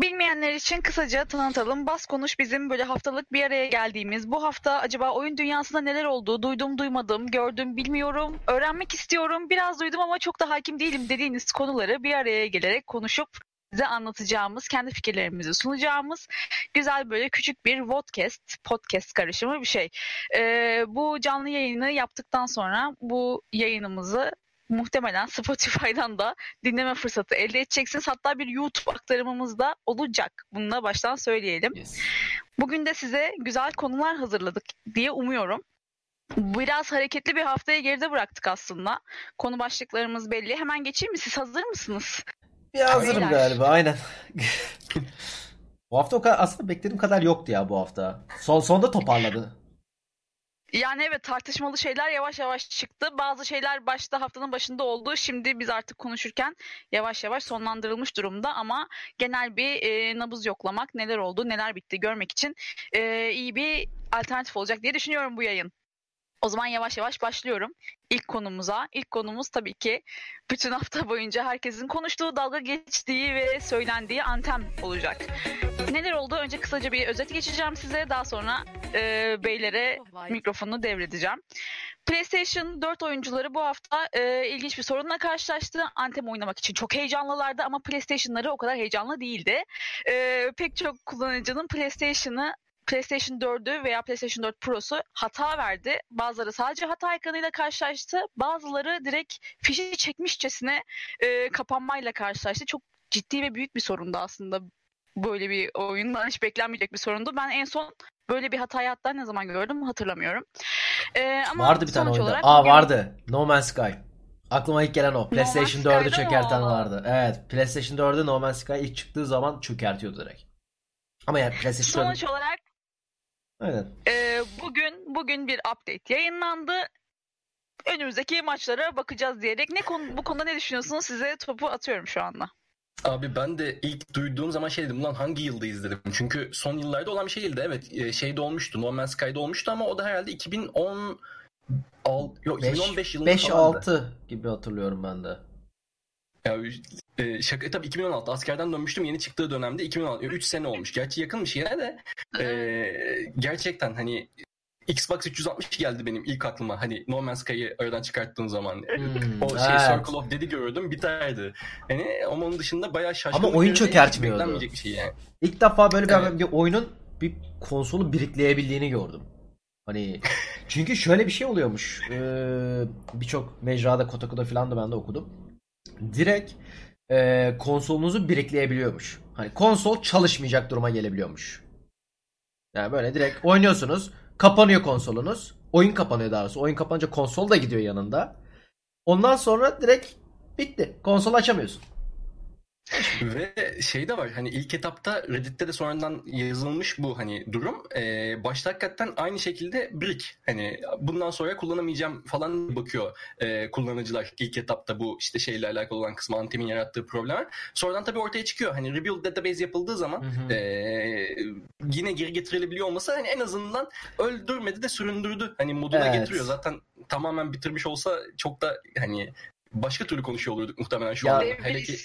Bilmeyenler için kısaca tanıtalım. Bas Konuş bizim böyle haftalık bir araya geldiğimiz, bu hafta acaba oyun dünyasında neler oldu, duydum duymadım, gördüm bilmiyorum, öğrenmek istiyorum, biraz duydum ama çok da hakim değilim dediğiniz konuları bir araya gelerek konuşup size anlatacağımız, kendi fikirlerimizi sunacağımız güzel böyle küçük bir podcast karışımı bir şey. Bu canlı yayını yaptıktan sonra bu yayınımızı muhtemelen Spotify'dan da dinleme fırsatı elde edeceksiniz. Hatta bir YouTube aktarımımız da olacak. Bunu da baştan söyleyelim. Yes. Bugün de size güzel konular hazırladık diye umuyorum. Biraz hareketli bir haftayı geride bıraktık aslında. Konu başlıklarımız belli. Hemen geçeyim mi? Siz hazır mısınız? Ya hazırım galiba, aynen. Bu hafta o kadar, aslında beklediğim kadar yoktu ya bu hafta. Sonda toparladı. Yani evet, tartışmalı şeyler yavaş yavaş çıktı. Bazı şeyler başta, haftanın başında oldu. Şimdi biz artık konuşurken yavaş yavaş sonlandırılmış durumda. Ama genel bir nabız yoklamak, neler oldu, neler bitti görmek için iyi bir alternatif olacak diye düşünüyorum bu yayın. O zaman yavaş yavaş başlıyorum ilk konumuza. İlk konumuz tabii ki bütün hafta boyunca herkesin konuştuğu, dalga geçtiği ve söylendiği Anthem olacak. Neler oldu? Önce kısaca bir özet geçeceğim size. Daha sonra beylere mikrofonu devredeceğim. PlayStation 4 oyuncuları bu hafta ilginç bir sorunla karşılaştı. Anthem oynamak için çok heyecanlılardı ama PlayStation'ları o kadar heyecanlı değildi. Pek çok kullanıcının PlayStation 4'ü veya PlayStation 4 Pro'su hata verdi. Bazıları sadece hata ekranıyla karşılaştı. Bazıları direkt fişi çekmişçesine kapanmayla karşılaştı. Çok ciddi ve büyük bir sorundu aslında. Böyle bir oyundan hiç beklenmeyecek bir sorundu. Ben en son böyle bir hatayı hatta ne zaman gördüm hatırlamıyorum. Ama vardı bir tane oyunda. Vardı. No Man's Sky. Aklıma ilk gelen o. PlayStation 4'ü çökerten vardı. Evet. PlayStation 4'ü No Man's Sky ilk çıktığı zaman çökertiyordu direkt. Ama yani PlayStation 4'ü... Sonuç olarak bugün bir update yayınlandı. Önümüzdeki maçlara bakacağız diyerek bu konuda ne düşünüyorsunuz? Size topu atıyorum şu anda. Abi ben de ilk duyduğum zaman şey dedim, ulan hangi yıldayız dedim. Çünkü son yıllarda olan bir şey değildi. Evet, şeyde olmuştu, No Man's Sky'da olmuştu ama o da herhalde 2015 yılında 5-6 gibi hatırlıyorum ben de. Ya tabii 2016 askerden dönmüştüm, yeni çıktığı dönemde 2016, 3 sene olmuş. Gerçi yakınmış yine de gerçekten hani Xbox 360 geldi benim ilk aklıma. Hani No Man's Sky'ı aradan çıkarttığın zaman Circle of Dead'i gördüm, biterdi. Hani onun dışında bayağı şaşırdım. Ama oyun çökertmiyordu. Bir şey yani. İlk defa böyle bir oyunun bir konsolu birikleyebildiğini gördüm. Hani çünkü şöyle bir şey oluyormuş. Birçok mecrada, Kotaku'da falan da ben de okudum. Direkt konsolunuzu birikleyebiliyormuş. Hani konsol çalışmayacak duruma gelebiliyormuş. Yani böyle direkt oynuyorsunuz, kapanıyor konsolunuz. Oyun kapanıyor daha doğrusu. Oyun kapanınca konsol da gidiyor yanında. Ondan sonra direkt bitti. Konsol açamıyorsun. Ve şey de var, hani ilk etapta Reddit'te de sonradan yazılmış bu hani durum. Başta hakikaten aynı şekilde brick, hani bundan sonra kullanamayacağım falan bakıyor kullanıcılar ilk etapta, bu işte şeyle alakalı olan kısmı, Anthem'in yarattığı problemler. Sonradan tabii ortaya çıkıyor, hani rebuild database yapıldığı zaman yine geri getirilebiliyor olması hani en azından öldürmedi de süründürdü hani moduna getiriyor. Zaten tamamen bitirmiş olsa çok da hani başka türlü konuşuyor olurduk muhtemelen şu an. Hele ki...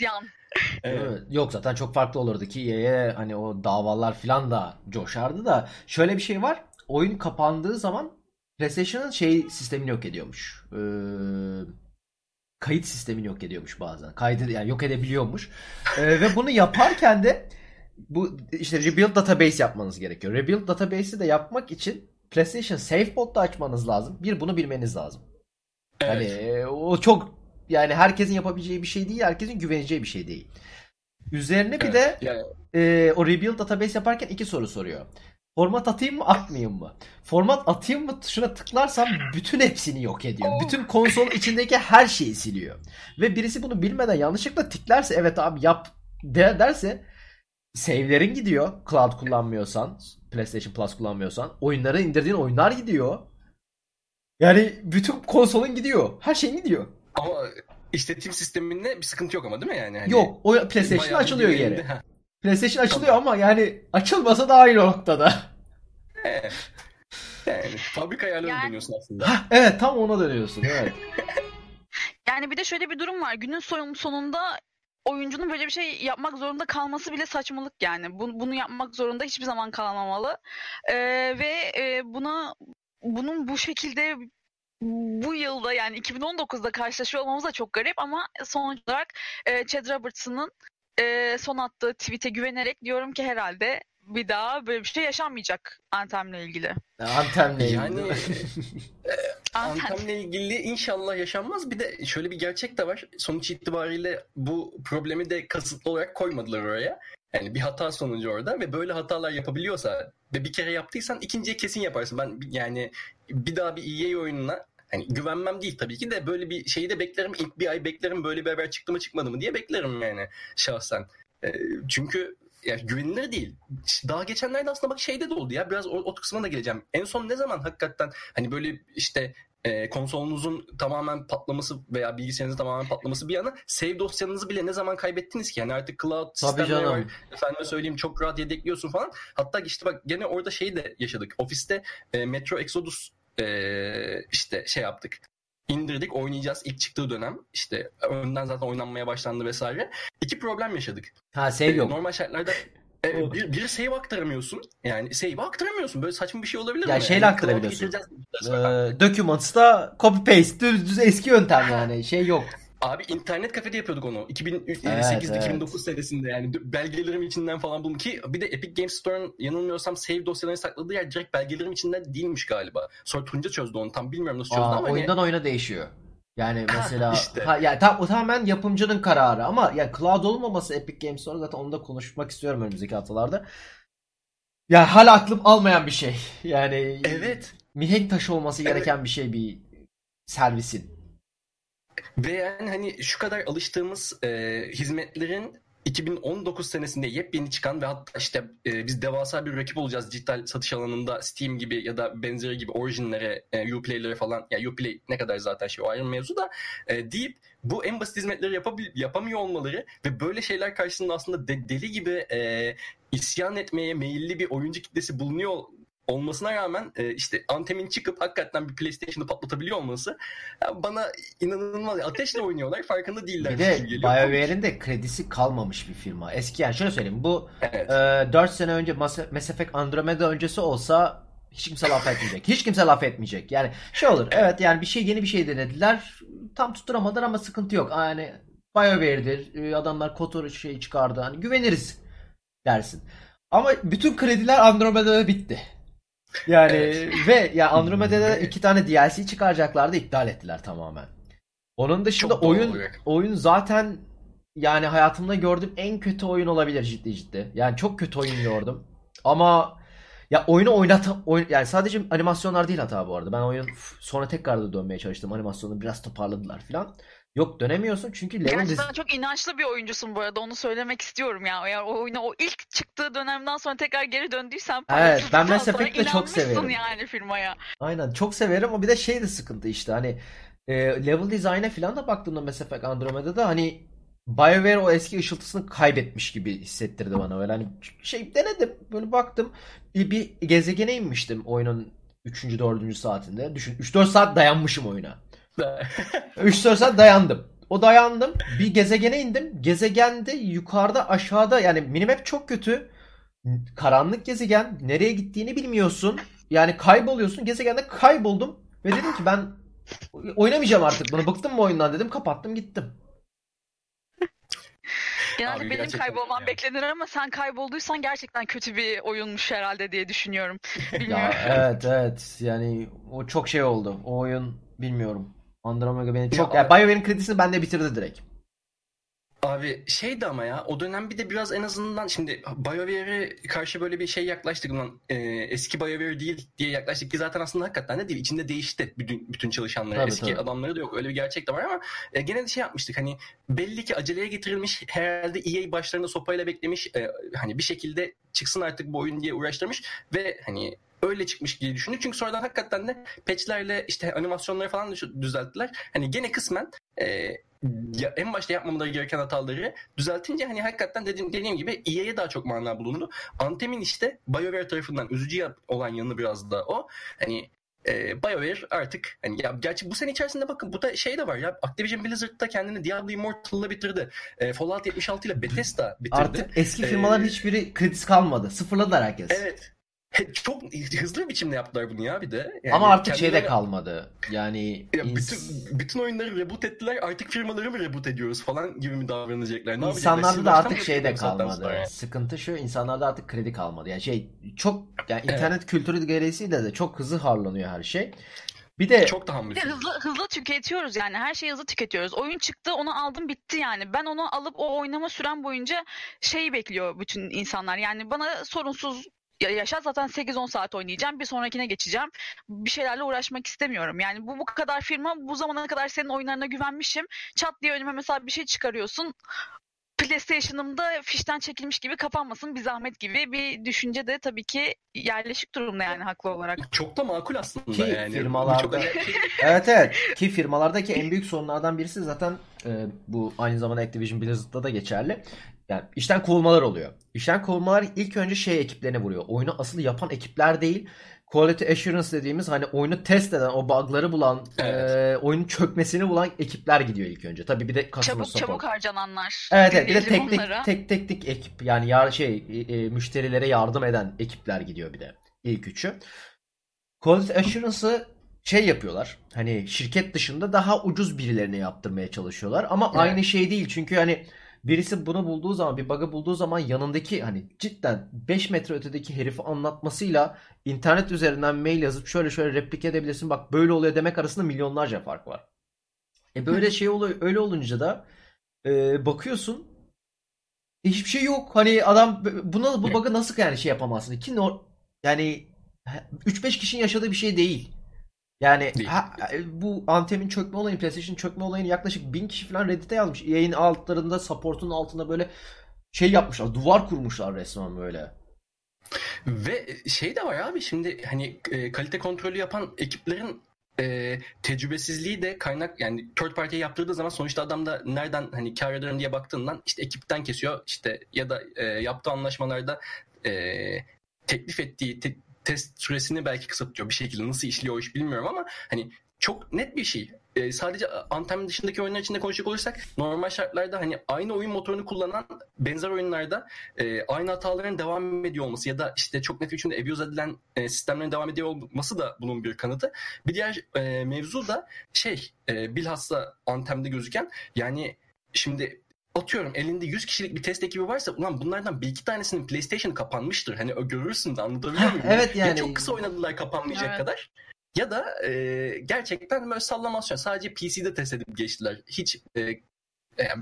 Evet. Yok zaten çok farklı olurdu ki EA'ye hani o davalar filan da coşardı da. Şöyle bir şey var. Oyun kapandığı zaman PlayStation'ın sistemini yok ediyormuş. Kayıt sistemini yok ediyormuş bazen. Kaydı yani yok edebiliyormuş. Ve bunu yaparken de bu işte rebuild database yapmanız gerekiyor. Rebuild database'i de yapmak için PlayStation SafeBot'ta açmanız lazım. Bunu bilmeniz lazım. Evet. Hani o çok herkesin yapabileceği bir şey değil, herkesin güveneceği bir şey değil. Üzerine bir de o rebuild database yaparken 2 soru soruyor. Format atayım mı, atmayayım mı? Format atayım mı tuşuna tıklarsam bütün hepsini yok ediyor. Bütün konsolun içindeki her şeyi siliyor. Ve birisi bunu bilmeden yanlışlıkla tıklarsa, evet abi yap derse, save'lerin gidiyor. Cloud kullanmıyorsan, PlayStation Plus kullanmıyorsan, oyunları indirdiğin oyunlar gidiyor. Yani bütün konsolun gidiyor. Her şeyin gidiyor. Ama işletim sisteminde bir sıkıntı yok ama değil mi yani? Yok. O PlayStation açılıyor geri. PlayStation açılıyor ama yani açılmasa da aynı noktada. Yani fabrika ayarlarına dönüyorsun aslında. Evet, tam ona dönüyorsun. Evet. Yani bir de şöyle bir durum var. Günün sonunda oyuncunun böyle bir şey yapmak zorunda kalması bile saçmalık yani. Bunu yapmak zorunda hiçbir zaman kalmamalı. Bunun bu şekilde bu yılda yani 2019'da karşılaşıyor olmamız da çok garip ama sonuç olarak Chad Robertson'ın son attığı tweet'e güvenerek diyorum ki herhalde bir daha böyle bir şey yaşanmayacak Anthem'le ilgili. Anthem'le ilgili. Yani Anthem'le ilgili inşallah yaşanmaz. Bir de şöyle bir gerçek de var. Sonuç itibariyle bu problemi de kasıtlı olarak koymadılar oraya. Yani bir hata sonucu orada ve böyle hatalar yapabiliyorsa ve bir kere yaptıysan ikinciye kesin yaparsın. Ben yani bir daha bir EA oyununa hani güvenmem değil tabii ki de böyle bir şeyi de beklerim. İlk bir ay beklerim böyle bir haber çıktı mı çıkmadı mı diye beklerim yani şahsen. Çünkü yani güvenilir değil. Daha geçenlerde aslında bak şeyde de oldu ya. Biraz o kısmına da geleceğim. En son ne zaman hakikaten hani böyle işte konsolunuzun tamamen patlaması veya bilgisayarınızın tamamen patlaması bir yana save dosyanızı bile ne zaman kaybettiniz ki? Yani artık cloud sistemleri var. Efendim söyleyeyim çok rahat yedekliyorsun falan. Hatta işte bak gene orada şeyi de yaşadık. Ofiste Metro Exodus işte şey yaptık. İndirdik, oynayacağız ilk çıktığı dönem. İşte önden zaten oynanmaya başlandı vesaire. İki problem yaşadık. Ha save yok. Normal şartlarda bir save aktaramıyorsun. Yani save aktaramıyorsun. Böyle saçma bir şey olabilir ya mi? Ya şeyle yani aktarabiliyorsun. Documents'ta copy paste düz eski yöntem yani. Şey yok. Abi internet kafede yapıyorduk onu. 2008-2009 senesinde yani belgelerim içinden falan buldum ki bir de Epic Games Store'un yanılmıyorsam save dosyalarını sakladığı yer direkt belgelerim içinden değilmiş galiba. Sonra Tunca çözdü onu. Tam bilmiyorum nasıl çözdü ama oyundan yani... oyuna değişiyor. Yani mesela işte. O tamamen yapımcının kararı ama yani cloud olmaması Epic Games Store zaten onu da konuşmak istiyorum önümüzdeki haftalarda. Ya hala aklım almayan bir şey. Yani evet. Mihenk taşı olması gereken bir şey bir servisin. Ve yani hani şu kadar alıştığımız hizmetlerin 2019 senesinde yepyeni çıkan ve hatta işte biz devasa bir rakip olacağız dijital satış alanında Steam gibi ya da benzeri gibi orijinlere, Uplay'lere falan ya Uplay ne kadar zaten şey o ayrı mevzu da deyip bu en basit hizmetleri yapamıyor olmaları ve böyle şeyler karşısında aslında deli gibi isyan etmeye meyilli bir oyuncu kitlesi bulunuyor olmasına rağmen işte Anthem'in çıkıp hakikaten bir PlayStation'ı patlatabiliyor olması bana inanılmaz. Ateşle oynuyorlar farkında değiller. Bir de BioWare'in de kredisi kalmamış bir firma. Eski yani şöyle söyleyeyim bu 4 sene önce Mass Effect Andromeda öncesi olsa hiç kimse laf etmeyecek. Hiç kimse laf etmeyecek. Yani şey olur evet yani yeni bir şey denediler tam tutturamadılar ama sıkıntı yok. Yani BioWare'dir adamlar KOTOR şeyi çıkardı hani güveniriz dersin. Ama bütün krediler Andromeda'da bitti. Yani evet. Ve ya Andromeda'da 2 tane DLC çıkaracaklardı iptal ettiler tamamen. Onun dışında çok oyun zaten yani hayatımda gördüğüm en kötü oyun olabilir ciddi. Yani çok kötü oyun gördüm. Ama ya yani sadece animasyonlar değil hata bu arada. Ben oyun sonra tekrar da dönmeye çalıştım. Animasyonu biraz toparladılar filan. Yok dönemiyorsun çünkü gerçekten çok inançlı bir oyuncusun bu arada onu söylemek istiyorum ya. Eğer o oyuna o ilk çıktığı dönemden sonra tekrar geri döndüysen evet ben Mass Effect'i çok severim. Yani firmaya. Aynen çok severim ama bir de şey de sıkıntı işte hani level design'e falan da baktığımda Mass Effect Andromeda'da hani BioWare o eski ışıltısını kaybetmiş gibi hissettirdi bana. Böyle hani şey denedim böyle baktım bir gezegene inmiştim oyunun 3. 4. saatinde. Düşün 3-4 saat dayanmışım oyuna. 3-4 saat dayandım. Bir gezegene indim. Gezegende yukarıda aşağıda yani minimap çok kötü. Karanlık gezegen. Nereye gittiğini bilmiyorsun. Yani kayboluyorsun. Gezegende kayboldum. Ve dedim ki ben oynamayacağım artık bunu. Bıktım mı oyundan dedim. Kapattım gittim. Genelde abi benim kaybolmam ya. Beklenir ama sen kaybolduysan gerçekten kötü bir oyunmuş herhalde diye düşünüyorum. Bilmiyorum. Ya, evet yani o çok şey oldu. O oyun bilmiyorum. Andromeda beni çok... Ya BioWare'in kredisini ben de bitirdi direkt. Abi şeydi ama ya o dönem bir de biraz en azından şimdi BioWare'e karşı böyle bir şey yaklaştık. Eski BioWare değil diye yaklaştık ki zaten aslında hakikaten de değil. İçinde değişti bütün çalışanları. Tabii, eski adamları da yok. Öyle bir gerçek de var ama gene de şey yapmıştık. Hani belli ki aceleye getirilmiş herhalde EA başlarında sopayla beklemiş. Hani bir şekilde çıksın artık bu oyun diye uğraştırmış ve hani öyle çıkmış diye düşündüm. Çünkü sonradan hakikaten de patchlerle işte animasyonları falan düzelttiler. Hani gene kısmen en başta yapmamaları gereken hataları düzeltince hani hakikaten dediğim gibi EA'ye daha çok mana bulundu. Anthem'in işte BioWare tarafından üzücü olan yanı biraz da o. Hani BioWare artık hani ya, gerçi bu sene içerisinde bakın bu da şey de var ya, Activision Blizzard'da kendini Diablo Immortal'la bitirdi. Fallout 76 ile Bethesda bitirdi. Artık eski firmaların hiçbiri kredisi kalmadı. Sıfırladılar herkes. Evet. Çok hızlı bir biçimde yaptılar bunu ya bir de. Yani ama artık şey de kalmadı. Yani ya bütün oyunları reboot ettiler. Artık firmaları mı reboot ediyoruz falan gibi mi davranacaklar? İnsanlarda da artık şey de kalmadı. Yani. Sıkıntı şu, insanlarda artık kredi kalmadı. Yani şey çok yani internet kültürü gereğisiyle de çok hızlı harlanıyor her şey. Bir de çok daha hızlı tüketiyoruz yani, her şeyi hızlı tüketiyoruz. Oyun çıktı, onu aldım, bitti yani. Ben onu alıp o oynama süren boyunca şeyi bekliyor bütün insanlar. Yani bana sorunsuz yaşa zaten 8-10 saat oynayacağım. Bir sonrakine geçeceğim. Bir şeylerle uğraşmak istemiyorum. Yani bu kadar firma, bu zamana kadar senin oyunlarına güvenmişim. Çat diye önüme mesela bir şey çıkarıyorsun. PlayStation'ımda fişten çekilmiş gibi kapanmasın bir zahmet gibi bir düşünce de tabii ki yerleşik durumda yani, haklı olarak. Çok da makul aslında ki yani. Firmalarda... evet. Ki firmalardaki en büyük sorunlardan birisi zaten bu aynı zamanda Activision Blizzard'da da geçerli. Yani işten kovulmalar oluyor. İşten kovulmalar ilk önce şey ekiplerine vuruyor. Oyunu asıl yapan ekipler değil. Quality assurance dediğimiz hani oyunu test eden, o bug'ları bulan, oyunun çökmesini bulan ekipler gidiyor ilk önce. Tabii bir de çabuk harcananlar. Evet. Bir de tek ekip yani müşterilere yardım eden ekipler gidiyor bir de ilk üçü. Quality assurance'ı şey yapıyorlar. Hani şirket dışında daha ucuz birilerine yaptırmaya çalışıyorlar ama aynı şey değil. Çünkü hani birisi bunu bulduğu zaman, bir bug'ı bulduğu zaman yanındaki hani cidden 5 metre ötedeki herifi anlatmasıyla internet üzerinden mail yazıp şöyle replik edebilirsin, bak böyle oluyor demek arasında milyonlarca fark var. Böyle şey oluyor, öyle olunca da bakıyorsun hiçbir şey yok. Hani adam bu bug'ı nasıl yani şey yapamazsın ki, yani 3-5 kişinin yaşadığı bir şey değil. Yani bu Anthem'in çökme olayını, PlayStation'ın çökme olayını yaklaşık 1000 kişi falan Reddit'e yazmış. Yayın altlarında, support'un altında böyle şey yapmışlar. Duvar kurmuşlar resmen böyle. Ve şey de var abi, şimdi hani kalite kontrolü yapan ekiplerin tecrübesizliği de kaynak, yani third party'ye yaptırdığı zaman sonuçta adam da nereden hani kar ederim diye baktığından işte ekipten kesiyor işte, ya da yaptığı anlaşmalarda teklif ettiği test süresini belki kısaltıyor bir şekilde, nasıl işliyor iş bilmiyorum ama hani çok net bir şey. Sadece Anthem dışındaki oyunlar içinde konuşacak olursak, normal şartlarda hani aynı oyun motorunu kullanan benzer oyunlarda aynı hataların devam ediyor olması ya da işte çok net biçimde abuse edilen sistemlerin devam ediyor olması da bunun bir kanıtı. Bir diğer mevzu da bilhassa Anthem'de gözüken, yani şimdi atıyorum elinde 100 kişilik bir test ekibi varsa, ulan bunlardan bir iki tanesinin PlayStation kapanmıştır. Hani görürsün de, anlatabiliyor muyum? Evet yani. Ya çok kısa oynadılar kapanmayacak kadar. Ya da gerçekten böyle sallamasyon. Sadece PC'de test edip geçtiler. Hiç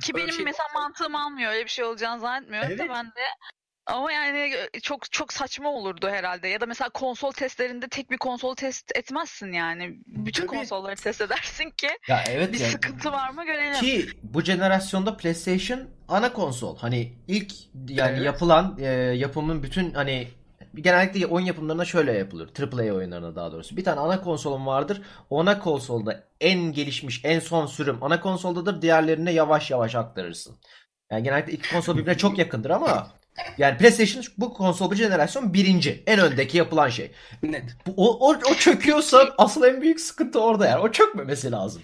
ki benim mesela mantığım almıyor. Öyle bir şey olacağını zannetmiyorum da ben de. Ama yani çok çok saçma olurdu herhalde. Ya da mesela konsol testlerinde tek bir konsolu test etmezsin yani. Bütün konsolları test edersin ki bir sıkıntı var mı görelim. Ki bu jenerasyonda PlayStation ana konsol. Hani ilk yani yapılan yapımın bütün hani genellikle oyun yapımlarına şöyle yapılır. AAA oyunlarına daha doğrusu. Bir tane ana konsolun vardır. O ana konsolda en gelişmiş, en son sürüm ana konsoldadır. Diğerlerine yavaş yavaş aktarırsın. Yani genellikle iki konsol birbirine çok yakındır ama yani PlayStation bu konsol, bu jenerasyon birinci. En öndeki yapılan şey. Net. O çöküyorsa asıl en büyük sıkıntı orada yani. O çökmemesi lazım.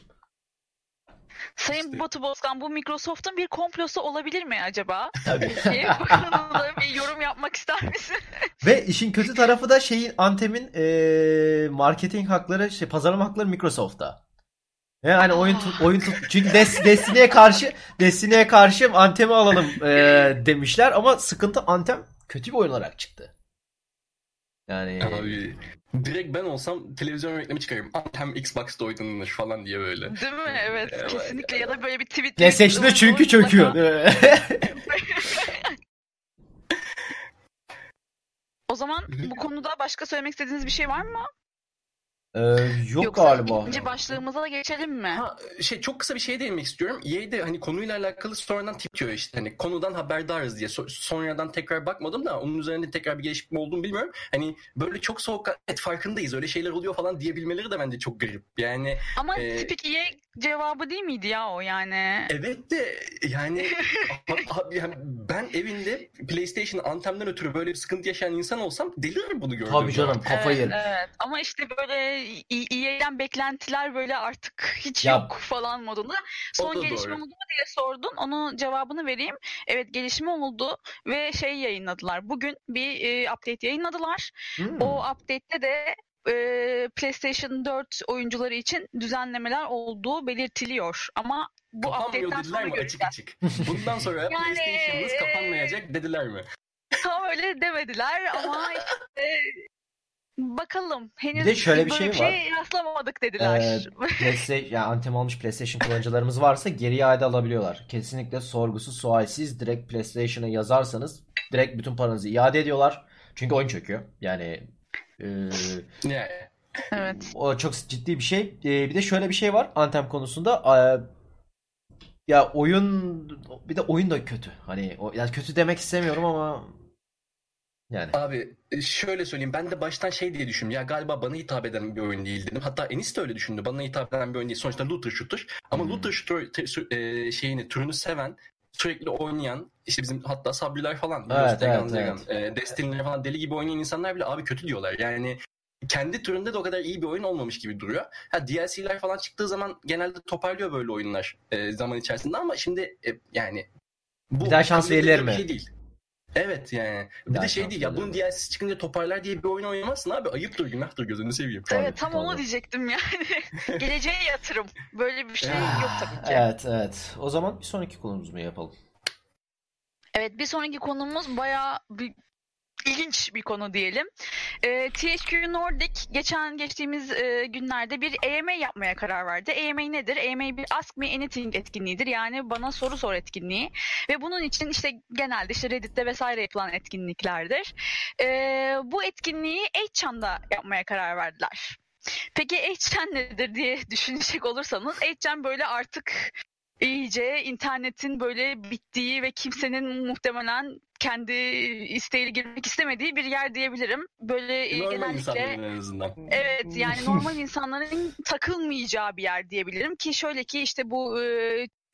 Sayın Batu Bozkan, bu Microsoft'un bir komplosu olabilir mi acaba? Tabii. Bu konuda bir yorum yapmak ister misin? Ve işin kötü tarafı da Anthem'in marketing hakları, pazarlama hakları Microsoft'ta. Yani çünkü Destiny'ye karşı Anthem'i alalım demişler ama sıkıntı Anthem kötü bir oyun olarak çıktı. Yani abi, direkt ben olsam televizyon reklamı çıkarırım. Anthem Xbox'ta oynanır falan diye böyle. Değil mi? Evet. Kesinlikle ya da böyle bir tweet. PlayStation'da çünkü çöküyor. O zaman bu konuda başka söylemek istediğiniz bir şey var mı? Yok. Yoksa galiba. İkinci başlığımıza da geçelim mi? Çok kısa bir şeye değinmek istiyorum. EA'de hani konuyla alakalı sonradan tipiyor işte. Hani konudan haberdarız diye. Sonradan tekrar bakmadım da onun üzerinde tekrar bir gelişme olduğunu bilmiyorum. Hani böyle çok soğuk, farkındayız. Öyle şeyler oluyor falan diyebilmeleri de bence çok garip. Yani ama tipik EA cevabı değil miydi ya o yani? Evet de yani abi, ben evinde PlayStation Anthem'den ötürü böyle bir sıkıntı yaşayan insan olsam delirir bunu gördüm. Tabii canım, kafayı yerim. Evet. Ama işte böyle EA'den beklentiler böyle artık hiç yok falan modunda. Son gelişme oldu mu diye sordun. Onun cevabını vereyim. Evet, gelişme oldu ve şey yayınladılar. Bugün bir update yayınladılar. Hmm. O update'te de PlayStation 4 oyuncuları için düzenlemeler olduğu belirtiliyor. Ama bu update'ten sonra açık açık. Bundan sonra yani, PlayStation'ımız kapanmayacak dediler mi? Tam öyle demediler ama işte bakalım. Henüz bir de şöyle bir şey var. Rastlamadık dediler. Yani Anthem almış PlayStation kullanıcılarımız varsa geri iade alabiliyorlar. Kesinlikle sorgusuz sualsiz direkt PlayStation'a yazarsanız direkt bütün paranızı iade ediyorlar. Çünkü oyun çöküyor. Yani evet. O çok ciddi bir şey. Bir de şöyle bir şey var Anthem konusunda. Ya oyun da kötü. Hani yani kötü demek istemiyorum ama yani. Abi şöyle söyleyeyim, ben de baştan şey diye düşündüm. Ya galiba bana hitap eden bir oyun değil dedim. Hatta Enis de öyle düşündü. Bana hitap eden bir oyun değil. Sonuçta looter shooter. Ama looter shooter şeyini, türünü seven, sürekli oynayan, işte bizim hatta Sabriler falan, evet. Destiny'ler falan deli gibi oynayan insanlar bile abi kötü diyorlar. Yani kendi türünde de o kadar iyi bir oyun olmamış gibi duruyor. Ha, DLC'ler falan çıktığı zaman genelde toparlıyor böyle oyunlar zaman içerisinde ama şimdi yani bu bir daha şans verilir mi? Şey değil. Evet yani. Bir daha de şey değil ya, bunun DLC'si çıkınca toparlar diye bir oyun oynamazsın abi. Ayıptır, günahtır, gözünü seveyim. Evet, tam onu diyecektim yani. Geleceğe yatırım. Böyle bir şey yok tabii ki. Evet. O zaman bir sonraki konumuzu mu yapalım? Evet, bir sonraki konumuz bayağı İlginç bir konu diyelim. THQ Nordic geçtiğimiz günlerde bir AMA yapmaya karar verdi. AMA nedir? AMA bir Ask Me Anything etkinliğidir. Yani bana soru sor etkinliği. Ve bunun için işte genelde işte Reddit'te vesaire yapılan etkinliklerdir. Bu etkinliği HC'da yapmaya karar verdiler. Peki HC nedir diye düşünecek olursanız, HC böyle artık İyice internetin böyle bittiği ve kimsenin muhtemelen kendi isteğiyle girmek istemediği bir yer diyebilirim. Böyle normal genellikle, en azından. Evet yani normal insanların takılmayacağı bir yer diyebilirim ki şöyle ki işte bu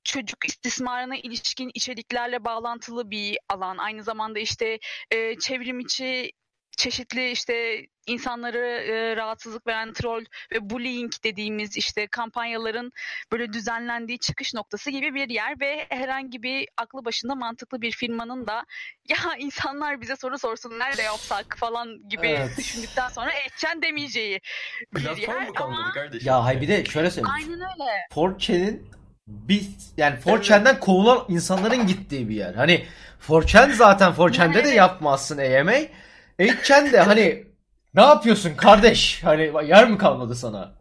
çocuk istismarına ilişkin içeriklerle bağlantılı bir alan. Aynı zamanda işte çevrim içi çeşitli işte insanları rahatsızlık veren troll ve bullying dediğimiz işte kampanyaların böyle düzenlendiği çıkış noktası gibi bir yer ve herhangi bir aklı başında mantıklı bir firmanın da ya insanlar bize soru sorsun nerede yapsak falan gibi düşündükten sonra etken demeyeceği bir platform yer. Ama kardeşim? Ya hay bir de şöyle söyleyeyim. Aynen öyle. 4chan'in yani 4chan'den kovulan insanların gittiği bir yer. Hani 4chan zaten 4chan'de de yapmazsın AMA. 8chan de hani ne yapıyorsun kardeş? Hani yer mi kalmadı sana?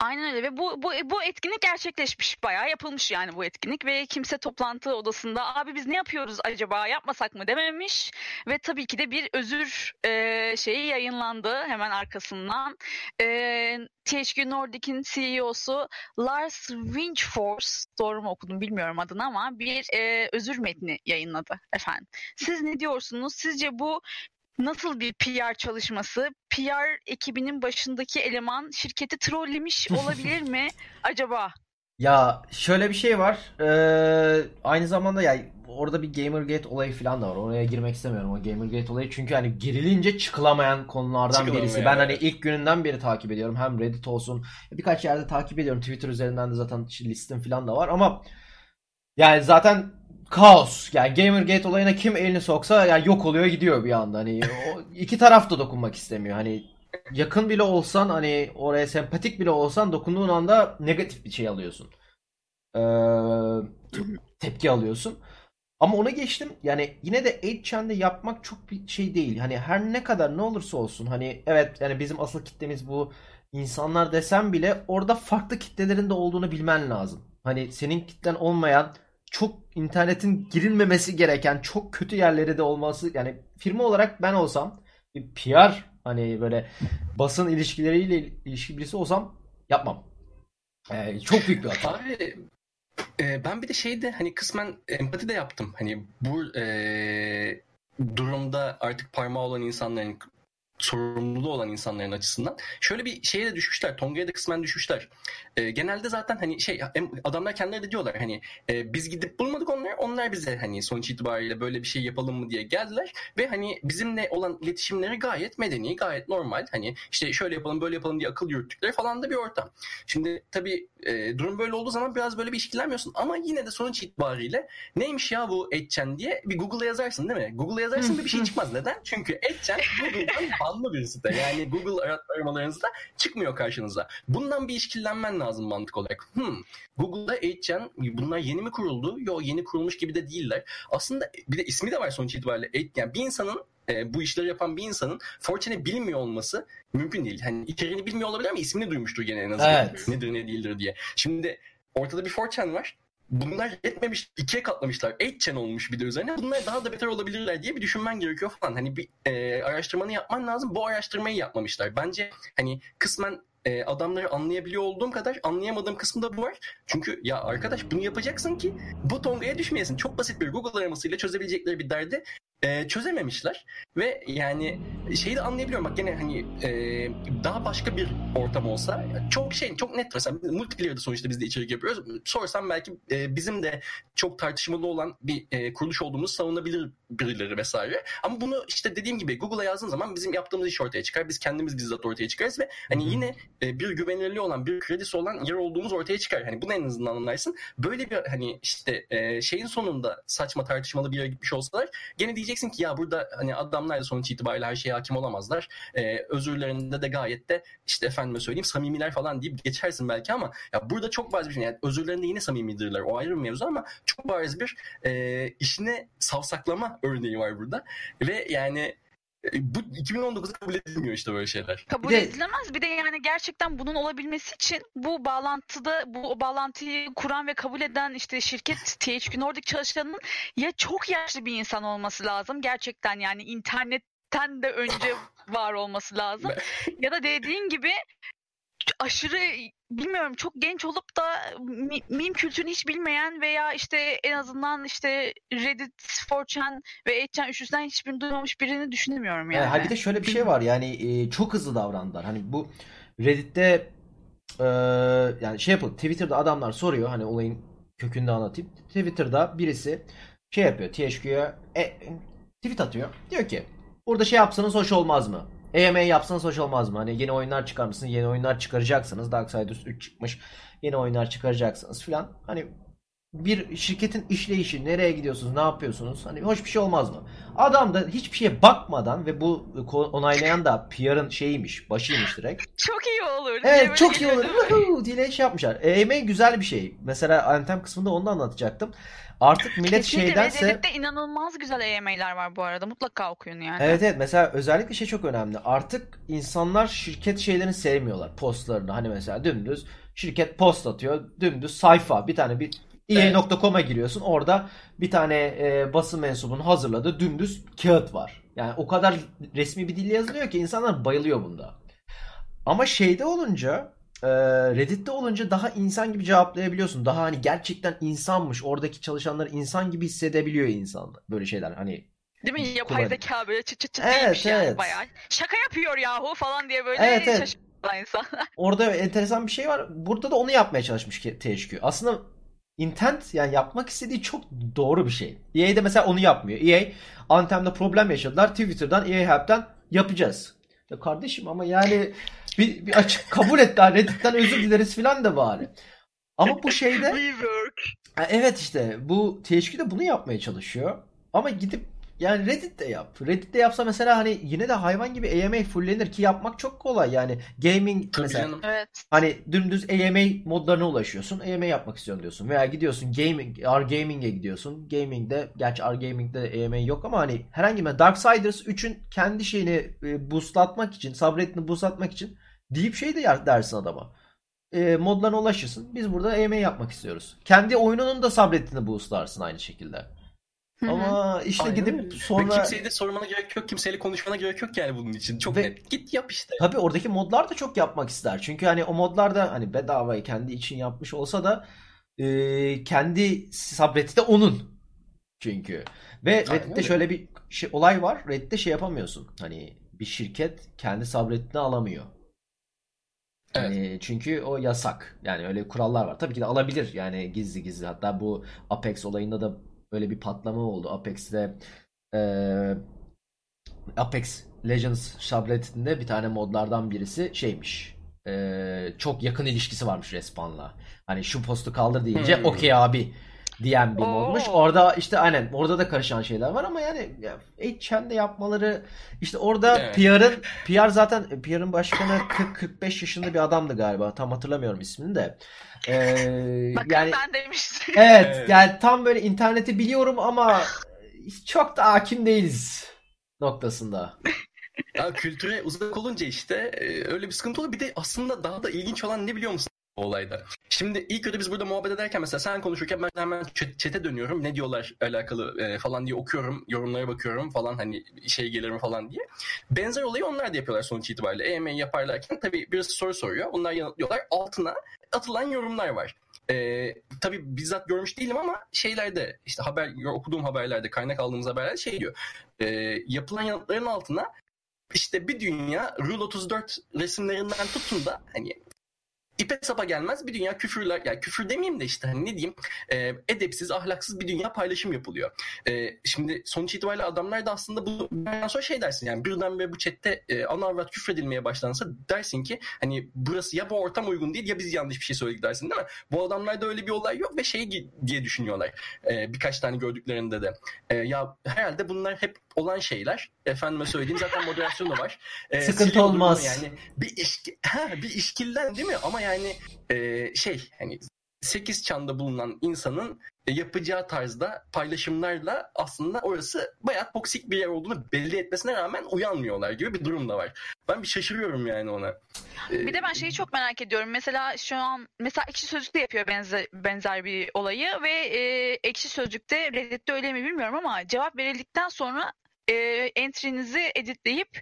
Aynen öyle ve bu etkinlik gerçekleşmiş, bayağı yapılmış yani bu etkinlik ve kimse toplantı odasında abi biz ne yapıyoruz acaba yapmasak mı dememiş ve tabii ki de bir özür şeyi yayınlandı hemen arkasından. THQ Nordic'in CEO'su Lars Windfors, doğru mu okudum bilmiyorum adını ama bir özür metni yayınladı efendim. Siz ne diyorsunuz? Sizce bu nasıl bir PR çalışması? PR ekibinin başındaki eleman şirketi trollemiş olabilir mi acaba? Ya şöyle bir şey var. Aynı zamanda ya orada bir Gamergate olayı falan da var. Oraya girmek istemiyorum, o Gamergate olayı. Çünkü hani girilince çıkılamayan konulardan birisi. Ben hani ilk gününden beri takip ediyorum. Hem Reddit olsun, birkaç yerde takip ediyorum. Twitter üzerinden de zaten listim falan da var ama yani zaten kaos. Yani Gamergate olayına kim elini soksa yani yok oluyor gidiyor bir anda. Hani iki taraf da dokunmak istemiyor. Hani yakın bile olsan, hani oraya sempatik bile olsan dokunduğun anda negatif bir şey alıyorsun. Tepki alıyorsun. Ama ona geçtim. Yani yine de 8chan'de yapmak çok bir şey değil. Hani her ne kadar ne olursa olsun hani evet yani bizim asıl kitlemiz bu insanlar desem bile orada farklı kitlelerin de olduğunu bilmen lazım. Hani senin kitlen olmayan, çok internetin girilmemesi gereken çok kötü yerleri de olması, yani firma olarak ben olsam bir PR hani böyle basın ilişkileriyle ilişki birisi olsam yapmam. Çok büyük bir hata. Abi ben bir de şeyde hani kısmen empati de yaptım. Hani bu durumda artık parmağı olan insanların sorumluluğu olan insanların açısından. Şöyle bir şeye de düşmüşler. Tonga'ya da kısmen düşmüşler. Genelde zaten hani şey, adamlar kendileri de diyorlar hani biz gidip bulmadık onları. Onlar bize hani sonuç itibariyle böyle bir şey yapalım mı diye geldiler ve hani bizimle olan iletişimleri gayet medeni, gayet normal. Hani işte şöyle yapalım, böyle yapalım diye akıl yürüttükleri falan da bir ortam. Şimdi tabii durum böyle olduğu zaman biraz böyle bir işkilenmiyorsun ama yine de sonuç itibariyle neymiş ya bu Etchen diye bir Google'a yazarsın değil mi? Google'a yazarsın da bir şey çıkmaz. Neden? Çünkü Etchen Google'dan banlı bir site. Yani Google aramalarınızda çıkmıyor karşınıza. Bundan bir işkillenmen lazım mantık olarak. Google'da Etchen, bunlar yeni mi kuruldu? Yo, yeni kurulmuş gibi de değiller. Aslında bir de ismi de var sonuç itibariyle. Yani bir insanın, bu işleri yapan bir insanın 4chan'ı bilmiyor olması mümkün değil. Hani içeriğini bilmiyor olabilir ama ismini duymuştur gene en azından. Evet. Nedir ne değildir diye. Şimdi ortada bir 4chan var. Bunlar yetmemiş, ikiye katlamışlar. 8chan olmuş bir de üzerine. Bunlar daha da beter olabilirler diye bir düşünmen gerekiyor falan. Hani bir araştırmanı yapman lazım. Bu araştırmayı yapmamışlar. Bence hani kısmen adamları anlayabiliyor olduğum kadar anlayamadığım kısmı da bu var. Çünkü ya arkadaş bunu yapacaksın ki bu Tonga'ya düşmeyesin. Çok basit bir Google aramasıyla çözebilecekleri bir derdi çözememişler. Ve yani şeyi de anlayabiliyorum. Bak gene hani daha başka bir ortam olsa çok şey, çok net. Mesela multiplayer'da sonuçta biz de içerik yapıyoruz. Sorsam belki bizim de çok tartışmalı olan bir kuruluş olduğumuzu savunabilir birileri vesaire. Ama bunu işte dediğim gibi Google'a yazdığın zaman bizim yaptığımız iş ortaya çıkar. Biz kendimiz bizzat ortaya çıkarız ve hani yine bir güvenilirliği olan, bir kredisi olan yer olduğumuz ortaya çıkar. Hani bunu en azından anlarsın. Böyle bir hani işte şeyin sonunda saçma tartışmalı bir yere gitmiş olsalar gene diyeceksin ki ya burada hani adamlar da sonuç itibariyle her şeye hakim olamazlar. Özürlerinde de gayet de işte efendime söyleyeyim samimiler falan deyip geçersin belki ama ya burada çok bariz bir şey. Yani özürlerinde yine samimidirler. O ayrı bir mevzu ama çok bariz bir işine savsaklama örneği var burada. Ve yani bu 2019'da kabul edilmiyor işte böyle şeyler. Kabul edilemez. Bir de yani gerçekten bunun olabilmesi için bu bağlantıda, bu o bağlantıyı kuran ve kabul eden işte şirket THQ Nordic çalışanının ya çok yaşlı bir insan olması lazım. Gerçekten yani internetten de önce var olması lazım. Ya da dediğin gibi aşırı, bilmiyorum, çok genç olup da meme kültürünü hiç bilmeyen veya işte en azından işte Reddit, 4chan ve 8chan üçlüsünden hiçbirini duymamış birini düşünemiyorum yani. Ha bir de şöyle bir şey var yani çok hızlı davrandılar. Hani bu Reddit'te yani şey yapalım, Twitter'da adamlar soruyor, hani olayın kökünü anlatayım. Twitter'da birisi şey yapıyor, THQ'ya tweet atıyor. Diyor ki burada şey yapsanız hoş olmaz mı? EMA yapsanız hoş olmaz mı? Hani yeni oyunlar çıkarmışsınız, yeni oyunlar çıkaracaksınız. Dark Siders 3 çıkmış, yeni oyunlar çıkaracaksınız filan. Hani bir şirketin işleyişi, nereye gidiyorsunuz, ne yapıyorsunuz? Hani hoş bir şey olmaz mı? Adam da hiçbir şeye bakmadan ve bu onaylayan da PR'ın şeyiymiş, başıymış direkt. Çok iyi olur. Evet, çok iyi olur diye şey yapmışlar. EMA güzel bir şey. Mesela Anthem kısmında onu da anlatacaktım. Artık millet kesinlikle şeydense... Reddit'te inanılmaz güzel EMA'ler var bu arada. Mutlaka okuyun yani. Evet evet. Mesela özellikle şey çok önemli. Artık insanlar şirket şeylerini sevmiyorlar. Postlarını. Hani mesela dümdüz şirket post atıyor. Dümdüz sayfa. Bir tane bir EA.com'a giriyorsun. Orada bir tane basın mensubunun hazırladığı dümdüz kağıt var. Yani o kadar resmi bir dille yazılıyor ki insanlar bayılıyor bunda. Ama şeyde olunca... Reddit'te olunca daha insan gibi cevaplayabiliyorsun. Daha hani gerçekten insanmış. Oradaki çalışanları insan gibi hissedebiliyor insan. Böyle şeyler hani. Değil mi? Yapay zeka böyle çıt çıt çıt değilmiş yani bayağı. Şaka yapıyor yahu falan diye böyle şaşırtılan insanlar. Orada enteresan bir şey var. Burada da onu yapmaya çalışmış THQ. Aslında intent, yani yapmak istediği çok doğru bir şey. EA'de mesela onu yapmıyor. EA Anthem'de problem yaşadılar. Twitter'dan, EA Help'ten yapacağız. Ya kardeşim ama yani bir açık kabul et daha, Reddit'ten özür dileriz filan da bari. Ama bu şeyde evet işte bu THQ de bunu yapmaya çalışıyor. Ama gidip yani Reddit'te yap. Reddit'te yapsa mesela hani yine de hayvan gibi EMA fullenir ki yapmak çok kolay. Yani gaming tabii mesela evet. Hani dümdüz EMA modlarına ulaşıyorsun. EMA yapmak istiyorum diyorsun. Veya gidiyorsun gaming, R-Gaming'e gidiyorsun. Gaming'de, gerçi R-Gaming'de de EMA yok ama hani herhangi bir Darksiders 3'ün kendi şeyini boostlatmak için, subreddit'ini boostlatmak için deyip şey de dersin adama. Modlarına ulaşırsın. Biz burada EMA yapmak istiyoruz. Kendi oyununun da subreddit'ini boostlarsın aynı şekilde. Ama işte aynen gidip öyle. Sonra... Ve kimseyi de sormana gerek yok, kimseyle konuşmana gerek yok yani bunun için. Çok net. Git yap işte. Tabii oradaki modlar da çok yapmak ister. Çünkü hani o modlar da hani bedavayı kendi için yapmış olsa da kendi sabreti de onun. Çünkü. Ve Reddit'te şöyle bir şey, olay var. Reddit'te şey yapamıyorsun. Hani bir şirket kendi sabrettiğini alamıyor. Evet. Yani çünkü o yasak. Yani öyle kurallar var. Tabii ki de alabilir yani gizli gizli. Hatta bu Apex olayında da böyle bir patlama oldu. Apex'te Apex Legends subredditinde bir tane modlardan birisi şeymiş. Çok yakın ilişkisi varmış Respawn'la. Hani şu postu kaldır deyince okey abi diyen bir modmuş. Orada işte aynen orada da karışan şeyler var ama yani HM'de yapmaları işte orada evet. PR başkanı 40-45 yaşında bir adamdı galiba. Tam hatırlamıyorum ismini de. Bakın yani, ben demiştim. Evet yani tam böyle interneti biliyorum ama çok da hakim değiliz noktasında. Ya kültüre uzak olunca işte öyle bir sıkıntı oluyor. Bir de aslında daha da ilginç olan ne biliyor musun bu olayda? Şimdi ilk önce biz burada muhabbet ederken mesela sen konuşurken ben hemen chat'e dönüyorum. Ne diyorlar alakalı falan diye okuyorum. Yorumlara bakıyorum falan hani şey gelir mi falan diye. Benzer olayı onlar da yapıyorlar sonuç itibariyle. EM'yi yaparlarken tabii birisi soru soruyor. Onlar yanıtlıyorlar. Altına atılan yorumlar var. Tabii bizzat görmüş değilim ama şeylerde işte okuduğum haberlerde kaynak aldığımız haberlerde şey diyor. Yapılan yanıtların altına İşte bir dünya Rule 34 resimlerinden tutun da hani ipe sapa gelmez bir dünya küfürler, yani küfür demeyeyim de işte hani ne diyeyim edepsiz, ahlaksız bir dünya paylaşım yapılıyor. Şimdi sonuç itibariyle adamlar da aslında bu sonra şey dersin yani birdenbire bu chatte ana avrat küfredilmeye başlansa dersin ki hani burası ya bu ortam uygun değil ya biz yanlış bir şey söyledik dersin değil mi? Bu adamlarda öyle bir olay yok ve şey diye düşünüyorlar birkaç tane gördüklerinde de. Ya herhalde bunlar hep olan şeyler. Efendime söyleyeyim zaten moderasyonu var. Sıkıntı olmaz. Yani bir işkilden değil mi? Ama yani şey hani 8 çanda bulunan insanın yapacağı tarzda paylaşımlarla aslında orası bayağı toksik bir yer olduğunu belli etmesine rağmen uyanmıyorlar gibi bir durum da var. Ben bir şaşırıyorum yani ona. Bir de ben şeyi çok merak ediyorum. Mesela şu an mesela Ekşi Sözlük'te yapıyor benzer bir olayı ve Ekşi Sözlük'te Reddit'te öyle mi bilmiyorum ama cevap verildikten sonra entry'nizi editleyip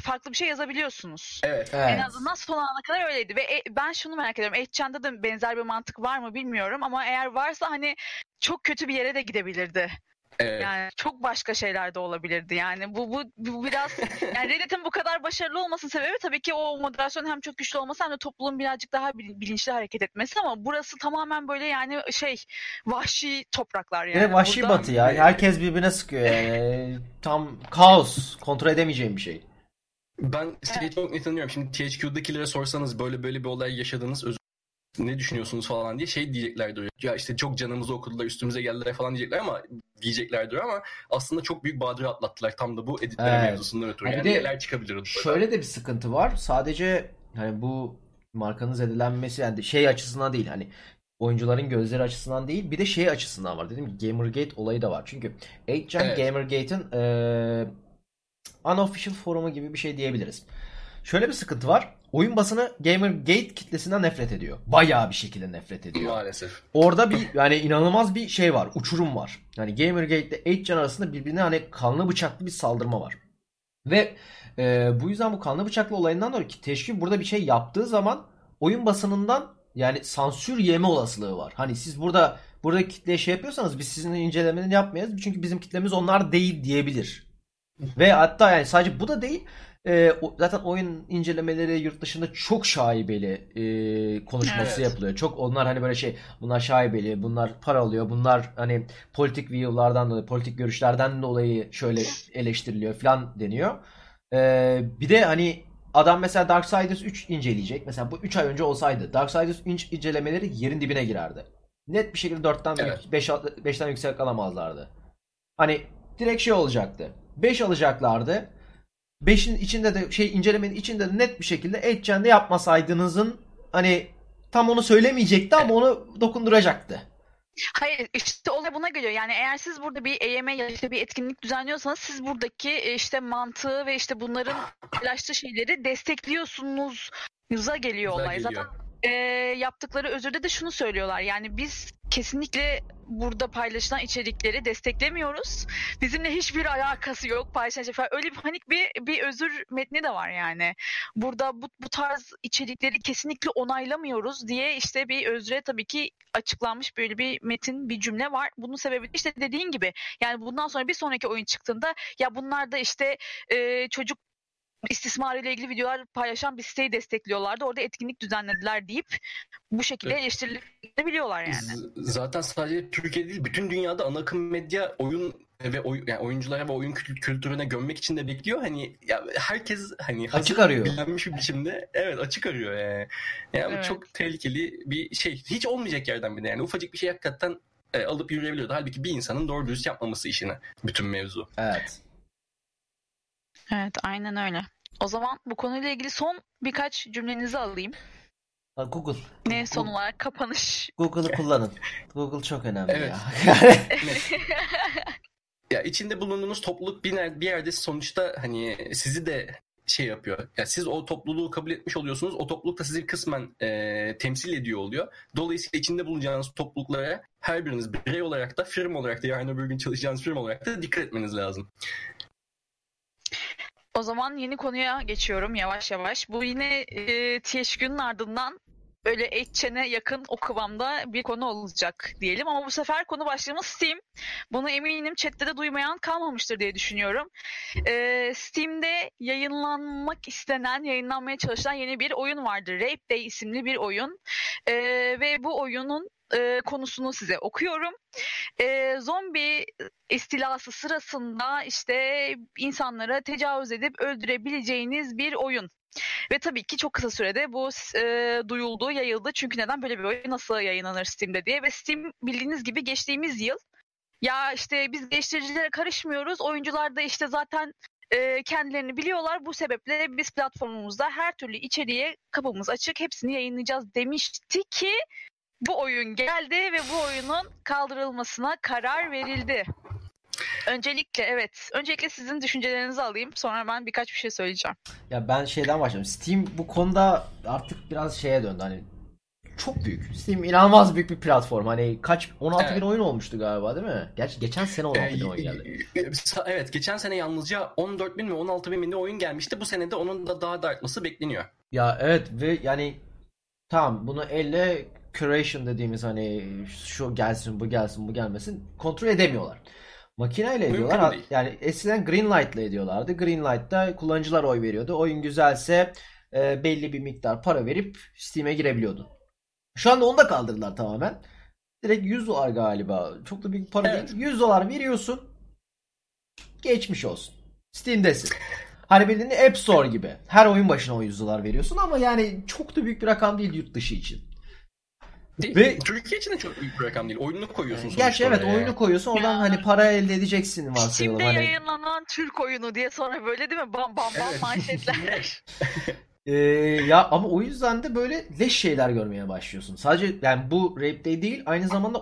farklı bir şey yazabiliyorsunuz. Evet. En azından son ana kadar öyleydi. Ve ben şunu merak ediyorum. Etchan'da da benzer bir mantık var mı bilmiyorum ama eğer varsa hani çok kötü bir yere de gidebilirdi. Evet. Yani çok başka şeyler de olabilirdi. Yani bu biraz yani Reddit'in bu kadar başarılı olmasının sebebi tabii ki o moderasyon hem çok güçlü olması hem de toplumun birazcık daha bilinçli hareket etmesi ama burası tamamen böyle yani şey vahşi topraklar yani. Ve vahşi burada... batı ya. Herkes birbirine sıkıyor yani. Tam kaos. Kontrol edemeyeceğim bir şey. Ben şeyi çok net anlıyorum. Şimdi THQ'dakilere sorsanız böyle bir olay yaşadınız ne düşünüyorsunuz falan diye şey diyeceklerdir. Ya işte çok canımızı okudular, üstümüze geldiler falan diyeceklerdir ama aslında çok büyük badire atlattılar tam da bu editleme mevzusundan ötürü. Yani neler çıkabilir? Şöyle de bir sıkıntı var. Sadece hani bu markanın zedelenmesi yani şey açısından değil hani oyuncuların gözleri açısından değil bir de şey açısından var. Dedim ki Gamergate olayı da var. Çünkü 8chan Gamergate'in unofficial forumu gibi bir şey diyebiliriz. Şöyle bir sıkıntı var. Oyun basını Gamergate kitlesinden nefret ediyor. Bayağı bir şekilde nefret ediyor. Maalesef. Orada bir yani inanılmaz bir şey var. Uçurum var. Yani Gamergate ile 8chan arasında birbirine hani kanlı bıçaklı bir saldırma var. Ve bu yüzden bu kanlı bıçaklı olayından dolayı ki teşkil burada bir şey yaptığı zaman oyun basınından yani sansür yeme olasılığı var. Hani siz burada kitleye şey yapıyorsanız biz sizin incelemelerini yapmayız. Çünkü bizim kitlemiz onlar değil diyebilir. Ve hatta yani sadece bu da değil. Zaten oyun incelemeleri yurt dışında çok şaibeli konuşması yapılıyor. Çok onlar hani böyle şey bunlar şaibeli, bunlar para alıyor, bunlar hani politik view'lardan dolayı, politik görüşlerden dolayı şöyle eleştiriliyor falan deniyor. Bir de hani adam mesela Dark Siders 3 inceleyecek. Mesela bu 3 ay önce olsaydı Dark Siders 3 incelemeleri yerin dibine girerdi. Net bir şekilde 4'ten 5'ten yüksek alamazlardı. Hani direkt şey olacaktı. 5 alacaklardı. 5'in içinde de incelemenin içinde de net bir şekilde 8chan'de yapmasaydınızın hani tam onu söylemeyecekti ama onu dokunduracaktı. Hayır işte olay buna geliyor. Yani eğer siz burada bir AMA ya işte bir etkinlik düzenliyorsanız siz buradaki işte mantığı ve işte bunların paylaştığı şeyleri destekliyorsunuz. Yuza geliyor olay. Zaten yaptıkları özürde de şunu söylüyorlar. Yani biz kesinlikle burada paylaşılan içerikleri desteklemiyoruz. Bizimle hiçbir alakası yok paylaşılan falan. Öyle bir panik bir özür metni de var yani. Burada bu tarz içerikleri kesinlikle onaylamıyoruz diye işte bir özre tabii ki açıklanmış böyle bir metin, bir cümle var. Bunun sebebi işte dediğin gibi. Yani bundan sonra bir sonraki oyun çıktığında ya bunlar da işte çocuk istismarıyla ilgili videolar paylaşan bir siteyi destekliyorlardı. Orada etkinlik düzenlediler deyip bu şekilde eleştirilebiliyorlar yani. Zaten sadece Türkiye değil, bütün dünyada ana akım medya oyun ve yani oyunculara ve oyun kültürüne gömmek için de bekliyor. Hani ya herkes hani açık arıyor. Bilenmiş bir biçimde. Evet, açık arıyor yani. Yani evet. Çok tehlikeli bir şey. Hiç olmayacak yerden bir de yani ufacık bir şey hakikaten alıp yürüyebiliyordu. Halbuki bir insanın doğru dürüst yapmaması işine bütün mevzu. Evet. Evet, aynen öyle. O zaman bu konuyla ilgili son birkaç cümlenizi alayım. Google. Ne son olarak kapanış. Google'ı kullanın. Google çok önemli evet. Ya. Ya içinde bulunduğunuz topluluk bir yerde sonuçta hani sizi de şey yapıyor. Ya siz o topluluğu kabul etmiş oluyorsunuz. O topluluk da sizi kısmen temsil ediyor oluyor. Dolayısıyla içinde bulunacağınız topluluklara her biriniz birey olarak da firma olarak da yarın öbür gün çalışacağınız firma olarak da dikkat etmeniz lazım. O zaman yeni konuya geçiyorum yavaş yavaş. Bu yine THQ'nun ardından böyle etçene yakın o kıvamda bir konu olacak diyelim. Ama bu sefer konu başlığımız Steam. Bunu eminim chatte de duymayan kalmamıştır diye düşünüyorum. Steam'de yayınlanmaya çalışılan yeni bir oyun vardır. Rape Day isimli bir oyun. Ve bu oyunun konusunu size okuyorum. Zombi istilası sırasında işte insanlara tecavüz edip öldürebileceğiniz bir oyun. Ve tabii ki çok kısa sürede bu duyuldu, yayıldı. Çünkü neden böyle bir oyun nasıl yayınlanır Steam'de diye. Ve Steam bildiğiniz gibi geçtiğimiz yıl ya işte biz geliştiricilere karışmıyoruz. Oyuncular da işte zaten kendilerini biliyorlar. Bu sebeple biz platformumuzda her türlü içeriğe kapımız açık. Hepsini yayınlayacağız demişti ki bu oyun geldi ve bu oyunun kaldırılmasına karar verildi. Öncelikle sizin düşüncelerinizi alayım. Sonra ben birkaç bir şey söyleyeceğim. Ya ben şeyden başlayayım. Steam bu konuda artık biraz şeye döndü. Hani çok büyük. Steam inanılmaz büyük bir platform. Hani 16 bin oyun olmuştu galiba değil mi? Gerçi geçen sene 16 bin oyun geldi. Evet, geçen sene yalnızca 14 bin mi 16 bin oyun gelmişti. Bu sene de onun da daha da artması bekleniyor. Ya evet ve yani tamam bunu elle curation dediğimiz hani şu gelsin bu gelsin bu gelmesin kontrol edemiyorlar. Makineyle ediyorlar. Yani eskiden Greenlight'la ediyorlardı. Greenlight'ta kullanıcılar oy veriyordu. Oyun güzelse belli bir miktar para verip Steam'e girebiliyordu. Şu anda onu da kaldırdılar tamamen. Direkt $100 galiba. Çok da büyük para değil. $100 veriyorsun. Geçmiş olsun. Steam'desin. Hani bildiğin App Store gibi. Her oyun başına o $100 veriyorsun ama yani çok da büyük bir rakam değil yurt dışı için. Ve Türkiye için de çok büyük bir rakam değil. Oyununu koyuyorsun sonuçta. Gerçi evet oyunu koyuyorsun. Oradan ya, hani para elde edeceksin varsayalım. Steam'de hani yayınlanan Türk oyunu diye sonra böyle değil mi? Bam bam bam manşetler. Ya ama o yüzden de böyle leş şeyler görmeye başlıyorsun. Sadece yani bu Rape Day değil. Aynı zamanda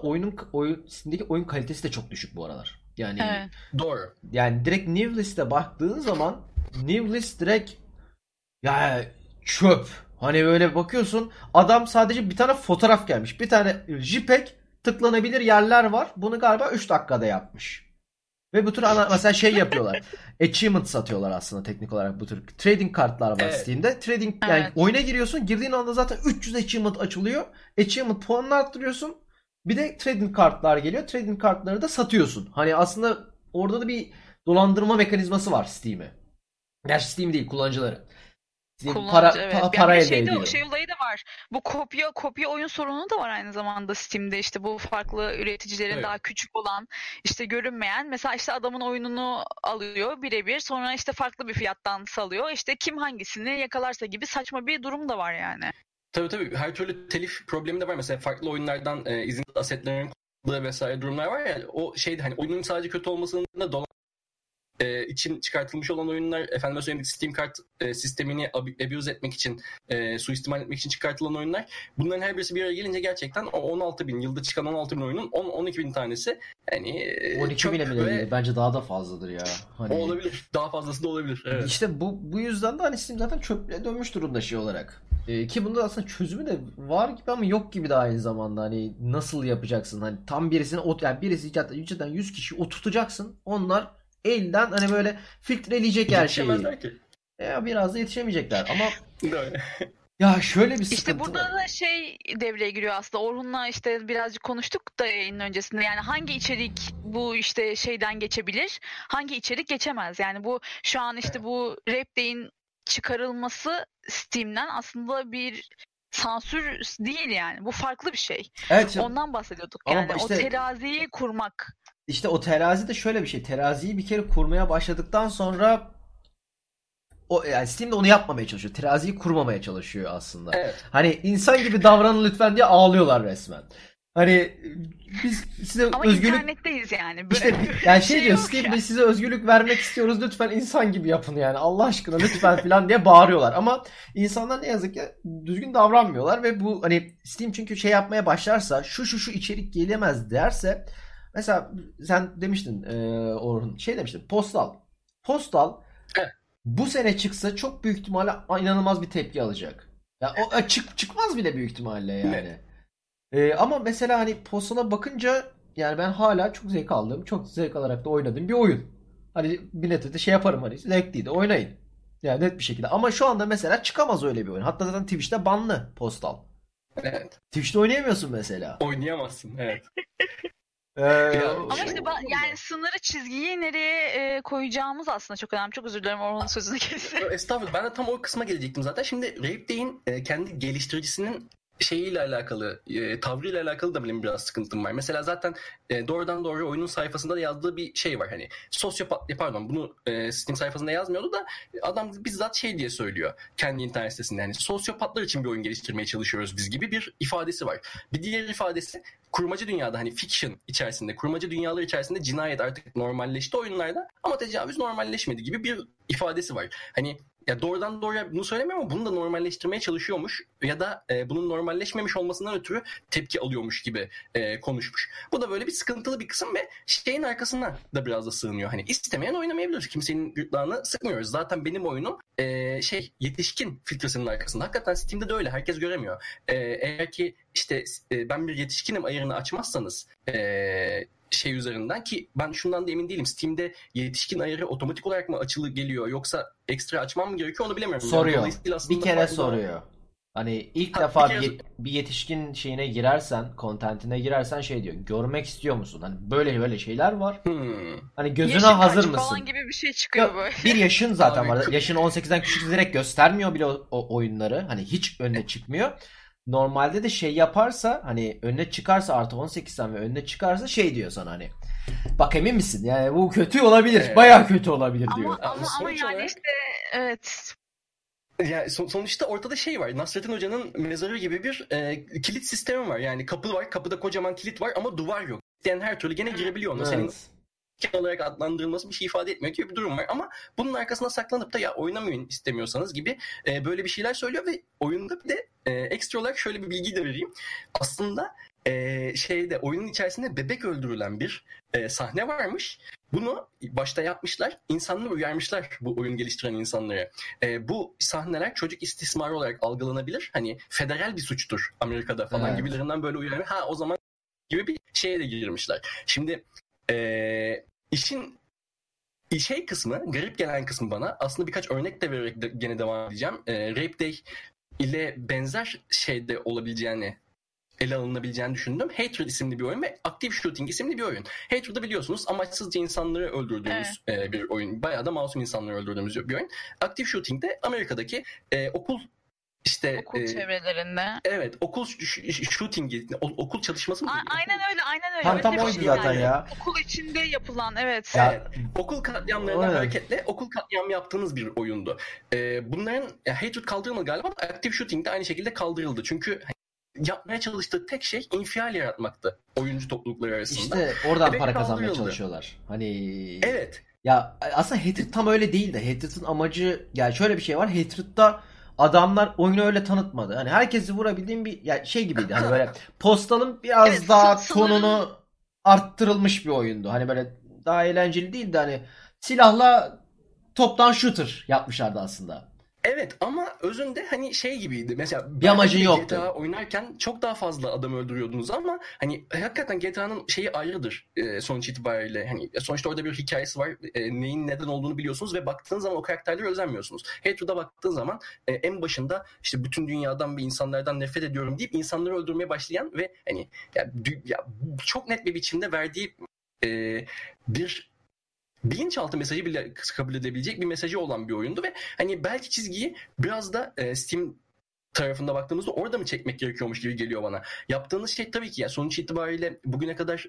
Steam'deki oyun kalitesi de çok düşük bu aralar. Yani doğru. Yani direkt New List'e baktığın zaman New List direkt ya çöp. Hani böyle bakıyorsun adam sadece bir tane fotoğraf gelmiş. Bir tane JPEG tıklanabilir yerler var. Bunu galiba 3 dakikada yapmış. Ve bu tür mesela şey yapıyorlar. Achievement satıyorlar aslında teknik olarak bu tür. Trading kartlar var Steam'de. Yani oyuna giriyorsun. Girdiğin anda zaten 300 achievement açılıyor. Achievement puanını arttırıyorsun. Bir de trading kartlar geliyor. Trading kartları da satıyorsun. Hani aslında orada da bir dolandırma mekanizması var Steam'e. Gerçi Steam değil kullanıcıları. Para elde ediyor. Yani şey olayı da var. Bu kopya oyun sorunu da var aynı zamanda Steam'de. İşte bu farklı üreticilerin daha küçük olan, işte görünmeyen. Mesela işte adamın oyununu alıyor birebir. Sonra işte farklı bir fiyattan salıyor. İşte kim hangisini yakalarsa gibi saçma bir durum da var yani. Tabii. Her türlü telif problemi de var. Mesela farklı oyunlardan izinsiz asetlerin kullanıldığı vesaire durumlar var ya. O şeyde hani oyunun sadece kötü olmasının da için çıkartılmış olan oyunlar, efendime söyleyeyim Steam kart sistemini abuse etmek için, suistimal etmek için çıkartılan oyunlar. Bunların her birisi bir araya gelince gerçekten o 16.000 yılda çıkan 16.000 oyunun 10-12.000 tanesi yani 12.000'e bile değil. Bence daha da fazladır ya. Hani olabilir. Daha fazlası da olabilir. Evet. İşte bu yüzden de hani Steam zaten çöplüğe dönmüş durumda şey olarak. Ki bunda aslında çözümü de var gibi ama yok gibi de aynı zamanda. Hani nasıl yapacaksın? Hani tam birisini yani birisi zaten 100 kişi oturtacaksın. Onlar elden hani böyle filtreleyecek her şeyi. Ya biraz da yetişemeyecekler ama ya şöyle bir sıkıntı İşte burada var. Da şey devreye giriyor aslında. Orhun'la işte birazcık konuştuk da yayının öncesinde. Yani hangi içerik bu işte şeyden geçebilir? Hangi içerik geçemez? Yani bu şu an işte bu Rap Day'in çıkarılması Steam'den aslında bir sansür değil yani. Bu farklı bir şey. Evet, ondan bahsediyorduk yani. İşte, o teraziyi kurmak. İşte o terazi de şöyle bir şey. Teraziyi bir kere kurmaya başladıktan sonra o, yani Steam de onu yapmamaya çalışıyor. Teraziyi kurmamaya çalışıyor aslında. Evet. Hani insan gibi davranın lütfen diye ağlıyorlar resmen. Hani biz size ama özgürlük... internetteyiz yani. Böyle işte, yani şey diyor, Steam biz size özgürlük vermek istiyoruz, lütfen insan gibi yapın yani. Allah aşkına lütfen falan diye bağırıyorlar. Ama insanlar ne yazık ki düzgün davranmıyorlar ve bu hani Steam çünkü şey yapmaya başlarsa, şu içerik gelemez derse, mesela sen demiştin Orhun, şey demiştin, Postal bu sene çıksa çok büyük ihtimalle inanılmaz bir tepki alacak. Ya yani o çıkmaz bile büyük ihtimalle yani. Evet. Ama mesela hani Postal'a bakınca yani ben hala çok zevk aldım. Çok zevk alarak da oynadığım bir oyun. Hani millete de şey yaparım, hani zevkliydi de oynayın. Yani net bir şekilde. Ama şu anda mesela çıkamaz öyle bir oyun. Hatta zaten Twitch'te banlı Postal. Evet. Twitch'te oynayamıyorsun mesela. Oynayamazsın evet. Ama işte yani sınırı, çizgiyi nereye koyacağımız aslında çok önemli. Çok özür dilerim, Orhan'ın sözünü kestim. Estağfurullah, ben de tam o kısma gelecektim zaten. Şimdi Rape Day'in kendi geliştiricisinin şeyiyle alakalı, tavrıyla alakalı da benim biraz sıkıntım var. Mesela zaten doğrudan doğru oyunun sayfasında da yazdığı bir şey var. Hani sosyopat, pardon bunu Steam sayfasında yazmıyordu da adam bizzat şey diye söylüyor kendi internet sitesinde. Yani sosyopatlar için bir oyun geliştirmeye çalışıyoruz biz gibi bir ifadesi var. Bir diğer ifadesi, kurmacı dünyada hani fiction içerisinde, kurmacı dünyalar içerisinde cinayet artık normalleşti oyunlarda ama tecavüz normalleşmedi gibi bir ifadesi var. Hani ya doğrudan doğruya bunu söylemiyor ama bunu da normalleştirmeye çalışıyormuş ya da bunun normalleşmemiş olmasından ötürü tepki alıyormuş gibi konuşmuş. Bu da böyle bir sıkıntılı bir kısım ve şeyin arkasına da biraz da sığınıyor. Hani istemeyen oynamayabilir. Kimsenin gırtlağını sıkmıyoruz. Zaten benim oyunum yetişkin filtresinin arkasında. Hakikaten Steam'de de öyle. Herkes göremiyor. Eğer ki işte ben bir yetişkinim ayarını açmazsanız şey üzerinden, ki ben şundan da emin değilim. Steam'de yetişkin ayarı otomatik olarak mı açılı geliyor yoksa ekstra açmam mı gerekiyor onu bilemiyorum. Soruyor. Yani bir kere soruyor. Var. Hani ilk defa bir yetişkin şeyine girersen, kontentine girersen şey diyor. Görmek istiyor musun? Hani böyle şeyler var. Hani gözüne yaşın hazır mısın? Falan gibi bir şey çıkıyor böyle. Bir yaşın zaten var. Yaşın 18'den küçük direkt göstermiyor bile o oyunları. Hani hiç önüne çıkmıyor. Normalde de şey yaparsa, hani önüne çıkarsa, artı 18'den ve önüne çıkarsa şey diyor sana, hani bak emin misin yani bu kötü olabilir, bayağı kötü olabilir diyor. Ama yani işte evet. Yani sonuçta ortada şey var. Nasrettin Hoca'nın mezarı gibi bir kilit sistemi var. Yani kapı var, kapıda kocaman kilit var ama duvar yok. Yani her türlü gene girebiliyor ona. Evet. Senin olarak adlandırılması bir şey ifade etmiyor gibi bir durum var ama bunun arkasına saklanıp da ya oynamayın istemiyorsanız gibi böyle bir şeyler söylüyor ve oyunda bir de ekstra olarak şöyle bir bilgi de vereyim. Aslında oyunun içerisinde bebek öldürülen bir sahne varmış. Bunu başta yapmışlar, insanları uyarmışlar, bu oyun geliştiren insanları. Bu sahneler çocuk istismarı olarak algılanabilir. Hani federal bir suçtur Amerika'da falan gibilerinden böyle uyarmış. Ha o zaman gibi bir şeye de girmişler. Şimdi İşin şey kısmı, garip gelen kısmı bana, aslında birkaç örnek de vererek gene devam edeceğim. Rape Day ile benzer şeyde olabileceğini, ele alınabileceğini düşündüm. Hatred isimli bir oyun ve Active Shooting isimli bir oyun. Hatred'ı biliyorsunuz, amaçsızca insanları öldürdüğümüz bir oyun. Bayağı da masum insanları öldürdüğümüz bir oyun. Active Shooting de Amerika'daki okul çevrelerinde. Evet, okul shootingi, okul çalışması mı? Aynen öyle. Tam oydu zaten ya. Okul içinde yapılan okul katliamlarından hareketle okul katliam yaptığınız bir oyundu. Bunların Hatred kaldırılmadı galiba. Active Shooting de aynı şekilde kaldırıldı. Çünkü yapmaya çalıştığı tek şey infial yaratmaktı oyuncu toplulukları arasında. İşte oradan para kazanmaya çalışıyorlar. Hani evet. Ya aslında Hatred tam öyle değil de Hatred'ın amacı, yani şöyle bir şey var. Hatred'da adamlar oyunu öyle tanıtmadı. Hani herkesi vurabildiğim bir şey gibiydi. Hani böyle Postal'ın biraz daha tonunu arttırılmış bir oyundu. Hani böyle daha eğlenceli değildi. Hani silahla toptan shooter yapmışlardı aslında. Evet ama özünde hani şey gibiydi. Mesela bir amacın yoktu. GTA oynarken çok daha fazla adam öldürüyordunuz ama hani hakikaten GTA'nın şeyi ayrıdır sonuç itibariyle. Hani sonuçta orada bir hikayesi var. Neyin neden olduğunu biliyorsunuz ve baktığınız zaman o karakterleri özenmiyorsunuz. Hatred'a baktığın zaman en başında işte bütün dünyadan ve insanlardan nefret ediyorum deyip insanları öldürmeye başlayan ve hani çok net bir biçimde verdiği bir bilinçaltı mesajı bile kabul edebilecek bir mesajı olan bir oyundu ve hani belki çizgiyi biraz da Steam tarafında baktığımızda orada mı çekmek gerekiyormuş gibi geliyor bana. Yaptığınız şey tabii ki yani sonuç itibariyle bugüne kadar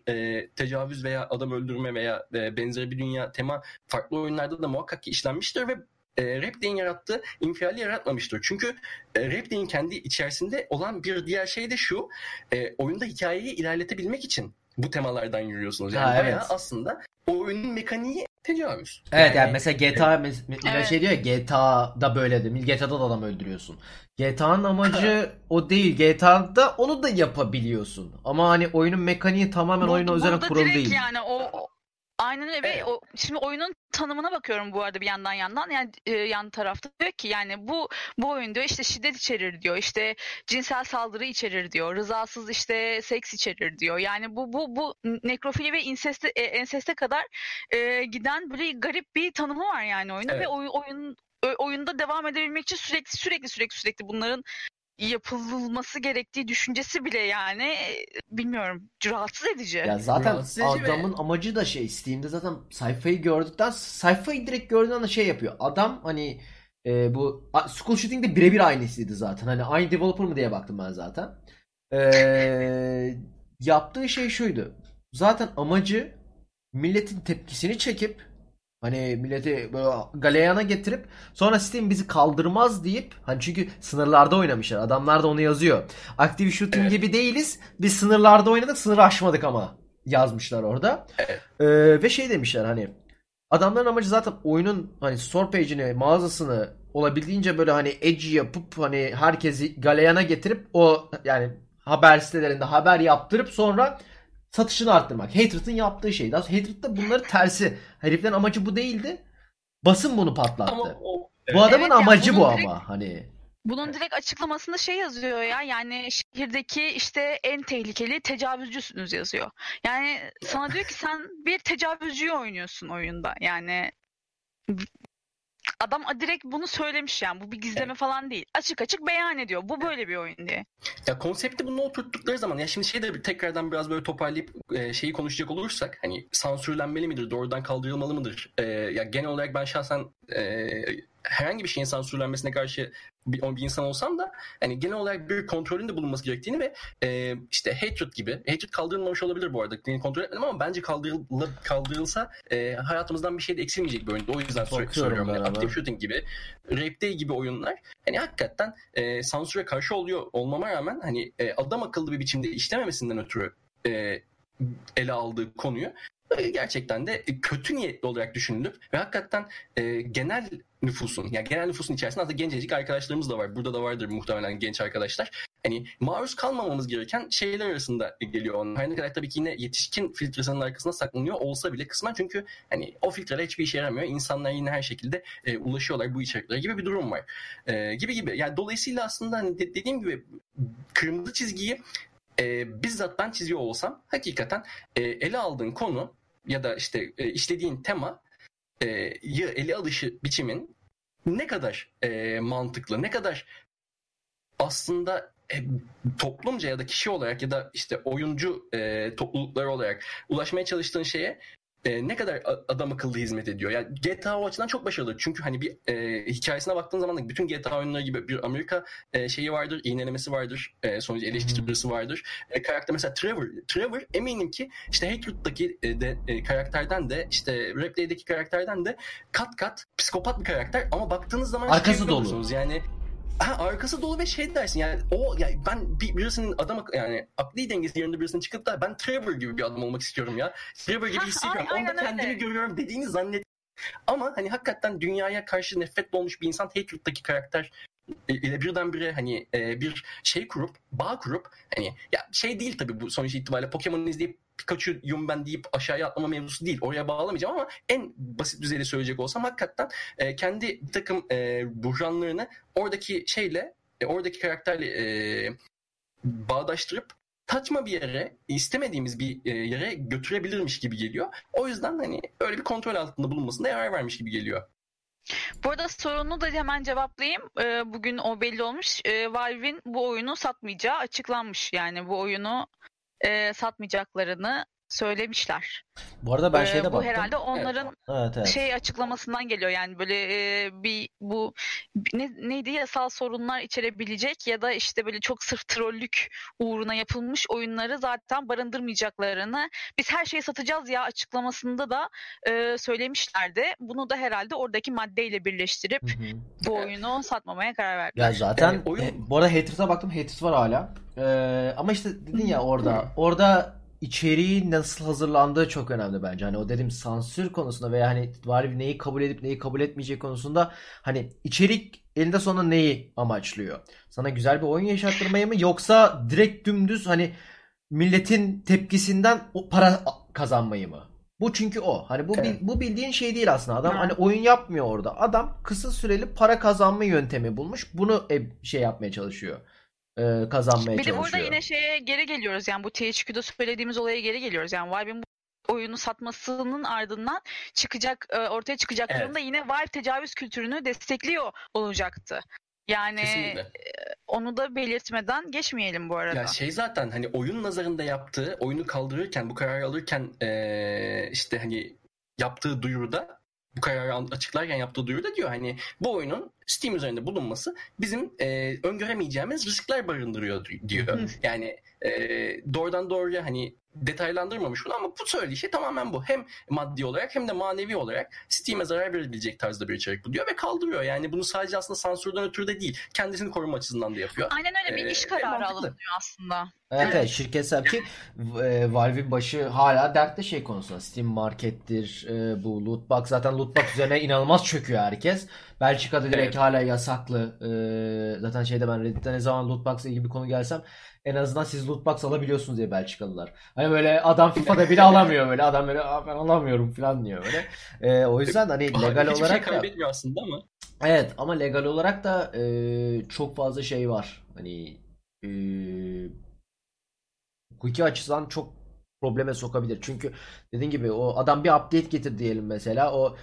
tecavüz veya adam öldürme veya benzeri bir dünya tema farklı oyunlarda da muhakkak ki işlenmiştir ve Rape Day'in yarattığı infiali yaratmamıştır. Çünkü Rape Day'in kendi içerisinde olan bir diğer şey de şu, oyunda hikayeyi ilerletebilmek için bu temalardan yürüyorsunuz. Yani bayağı evet. Aslında oyunun mekaniği tecavüz. Evet yani mesela GTA evet. Şey diyor ya, GTA'da böyle değil. GTA'da da adam öldürüyorsun. GTA'nın amacı o değil. GTA'da onu da yapabiliyorsun. Ama hani oyunun mekaniği tamamen oyuna üzerine kurulu değil. Yani o aynen öyle. Evet. Şimdi oyunun tanımına bakıyorum bu arada bir yandan yani yan tarafta diyor ki yani bu oyun diyor işte şiddet içerir diyor, işte cinsel saldırı içerir diyor, rızasız işte seks içerir diyor. Yani bu nekrofili ve enseste kadar giden böyle garip bir tanımı var yani oyunda evet. Ve oyunda devam edebilmek için sürekli bunların yapılması gerektiği düşüncesi bile yani bilmiyorum, rahatsız edici. Ya zaten rahatsız adamın amacı da şey, Steam'de zaten sayfayı direkt gördüğün anda şey yapıyor. Adam hani bu School Shooting'de birebir aynısıydı zaten. Hani aynı developer mı diye baktım ben zaten. Yaptığı şey şuydu. Zaten amacı milletin tepkisini çekip hani milleti böyle galeyana getirip sonra Steam bizi kaldırmaz deyip, hani çünkü sınırlarda oynamışlar. Adamlar da onu yazıyor. Active Shooting evet. Gibi değiliz. Biz sınırlarda oynadık, sınırı aşmadık ama yazmışlar orada. Evet. Ve şey demişler, hani adamların amacı zaten oyunun hani store page'ini, mağazasını olabildiğince böyle hani edgy yapıp hani herkesi galeyana getirip o yani haber sitelerinde haber yaptırıp sonra satışını arttırmak. Hatred'in yaptığı şey. Daha sonra Hatred'de bunları tersi. Heriflerin amacı bu değildi. Basın bunu patlattı. Ama bu adamın evet, amacı yani bu direkt, ama hani. Bunun direkt açıklamasında şey yazıyor ya. Yani şehirdeki işte en tehlikeli tecavüzcüsünüz yazıyor. Yani sana diyor ki sen bir tecavüzcüyü oynuyorsun oyunda. Yani adam direkt bunu söylemiş yani. Bu bir gizleme evet. Falan değil. Açık açık beyan ediyor. Bu böyle bir oyun diye. Ya konsepti bunu oturttukları zaman ya şimdi şey de tekrardan biraz böyle toparlayıp şeyi konuşacak olursak hani sansürlenmeli midir? Doğrudan kaldırılmalı mıdır? Ya genel olarak ben şahsen herhangi bir şeyin sansürlenmesine karşı bir insan olsam da hani genel olarak bir kontrolün de bulunması gerektiğini ve işte Hatred gibi. Hatred kaldırılmamış olabilir bu arada. Yani kontrol etmedim ama bence kaldırılsa hayatımızdan bir şey de eksilmeyecek bir oyunda. O yüzden sürekli söylüyorum. Yani Active Shooting gibi, Rape Day gibi oyunlar hani hakikaten sansüre karşı oluyor olmama rağmen hani adam akıllı bir biçimde işlememesinden ötürü ele aldığı konuyu gerçekten de kötü niyetli olarak düşünülüp ve hakikaten genel nüfusun içerisinde aslında gencecik arkadaşlarımız da var. Burada da vardır muhtemelen genç arkadaşlar. Hani maruz kalmamamız gereken şeyler arasında geliyor onlar. Her ne kadar tabii ki yine yetişkin filtresinin arkasında saklanıyor olsa bile kısmen, çünkü hani o filtreler hiçbir işe yaramıyor. İnsanlar yine her şekilde ulaşıyorlar bu içeriklere gibi bir durum var. Gibi. Yani dolayısıyla aslında hani dediğim gibi kırmızı çizgiyi bizzat ben çiziyor olsam hakikaten ele aldığın konu ya da işte işlediğin tema ele alışı biçimin ne kadar mantıklı, ne kadar aslında toplumca ya da kişi olarak ya da işte oyuncu toplulukları olarak ulaşmaya çalıştığın şeye ne kadar adam akıllı hizmet ediyor. Yani GTA o açıdan çok başarılı. Çünkü hani bir hikayesine baktığın zaman bütün GTA oyunları gibi bir Amerika şeyi vardır, iğnelemesi vardır, sonucu eleştirisi vardır. Karakter mesela Trevor eminim ki işte Hatred'daki karakterden de işte Rape Day'deki karakterden de kat kat psikopat bir karakter ama baktığınız zaman arkası dolu. Yani arkası dolu ve şey dersin yani ben birisinin adam yani akli dengesi yerinde birisinin çıkıp da ben Trevor gibi bir adam olmak istiyorum ya. Trevor gibi hissediyorum. Onda kendimi görüyorum dediğini zannet. Ama hani hakikaten dünyaya karşı nefret dolmuş bir insan Hatred'daki karakter ile birdenbire hani bir şey kurup bağ kurup hani ya şey değil tabii bu sonuç itibariyle Pokemon'u izleyip Pikachu'yum ben deyip aşağıya atlama mevzusu değil. Oraya bağlamayacağım ama en basit düzeyde söyleyecek olsam hakikaten kendi bir takım buhranlarını oradaki şeyle, oradaki karakterle bağdaştırıp saçma bir yere, istemediğimiz bir yere götürebilirmiş gibi geliyor. O yüzden hani öyle bir kontrol altında bulunmasında yarar vermiş gibi geliyor. Bu arada sorunu da hemen cevaplayayım. Bugün o belli olmuş. Valve'in bu oyunu satmayacağı açıklanmış. Yani bu oyunu satmayacaklarını söylemişler. Bu arada ben şeyde baktım. Bu herhalde onların evet. Şey açıklamasından geliyor yani böyle bir bu neydi yasal sorunlar içerebilecek ya da işte böyle çok sırf trollük uğruna yapılmış oyunları zaten barındırmayacaklarını biz her şeyi satacağız ya açıklamasında da söylemişlerdi. Bunu da herhalde oradaki maddeyle birleştirip Hı-hı. bu oyunu satmamaya karar verdiler. Ya zaten oyun... bu arada Hatred'e baktım. Hatred var hala. Ama işte dedin ya orada İçeriğin nasıl hazırlandığı çok önemli bence. Hani o dedim sansür konusunda veya hani var neyi kabul edip neyi kabul etmeyeceği konusunda hani içerik elinde sonunda neyi amaçlıyor? Sana güzel bir oyun yaşattırmayı mı yoksa direkt dümdüz hani milletin tepkisinden o para kazanmayı mı? Bu çünkü o. Hani bu evet. Bu bildiğin şey değil aslında. Adam hani oyun yapmıyor orada. Adam kısa süreli para kazanma yöntemi bulmuş. Bunu şey yapmaya çalışıyor. Kazanmaya çalışıyor. Bir de burada yine şeye geri geliyoruz yani bu THQ'da söylediğimiz olaya geri geliyoruz yani Valve'in bu oyunu satmasının ardından çıkacak ortaya çıkacak evet. durumda yine Valve tecavüz kültürünü destekliyor olacaktı. Yani kesinlikle. Onu da belirtmeden geçmeyelim bu arada. Ya şey zaten hani oyun nazarında yaptığı oyunu kaldırırken bu kararı alırken işte hani yaptığı duyuruda bu kararı açıklarken yaptığı duyuruda diyor hani bu oyunun Steam üzerinde bulunması bizim öngöremeyeceğimiz riskler barındırıyor diyor. Yani doğrudan doğruya hani detaylandırmamış bunu ama bu söylediği şey tamamen bu. Hem maddi olarak hem de manevi olarak Steam'e zarar verebilecek tarzda bir içerik bu diyor ve kaldırıyor. Yani bunu sadece aslında sansürden ötürü de değil. Kendisini koruma açısından da yapıyor. Aynen öyle bir iş kararı alınıyor aslında. Evet, evet şirketsel ki Valve'in başı hala dertte şey konusunda. Steam markettir, bu lootbox. Zaten lootbox üzerine inanılmaz çöküyor herkes. Belçika'da direkt hala yasaklı. Zaten şeyde ben Reddit'te ne zaman lootbox gibi bir konu gelsem en azından siz lootbox alabiliyorsunuz diye Belçikalılar. Hani böyle adam FIFA'da bile alamıyor böyle. Adam böyle ben alamıyorum falan diyor böyle. O yüzden hani legal olarak da... Hiçbir şey kaybetmiyor aslında ama. Evet ama legal olarak da çok fazla şey var. Hani hukuki açısından çok probleme sokabilir. Çünkü dediğin gibi o adam bir update getir diyelim mesela. O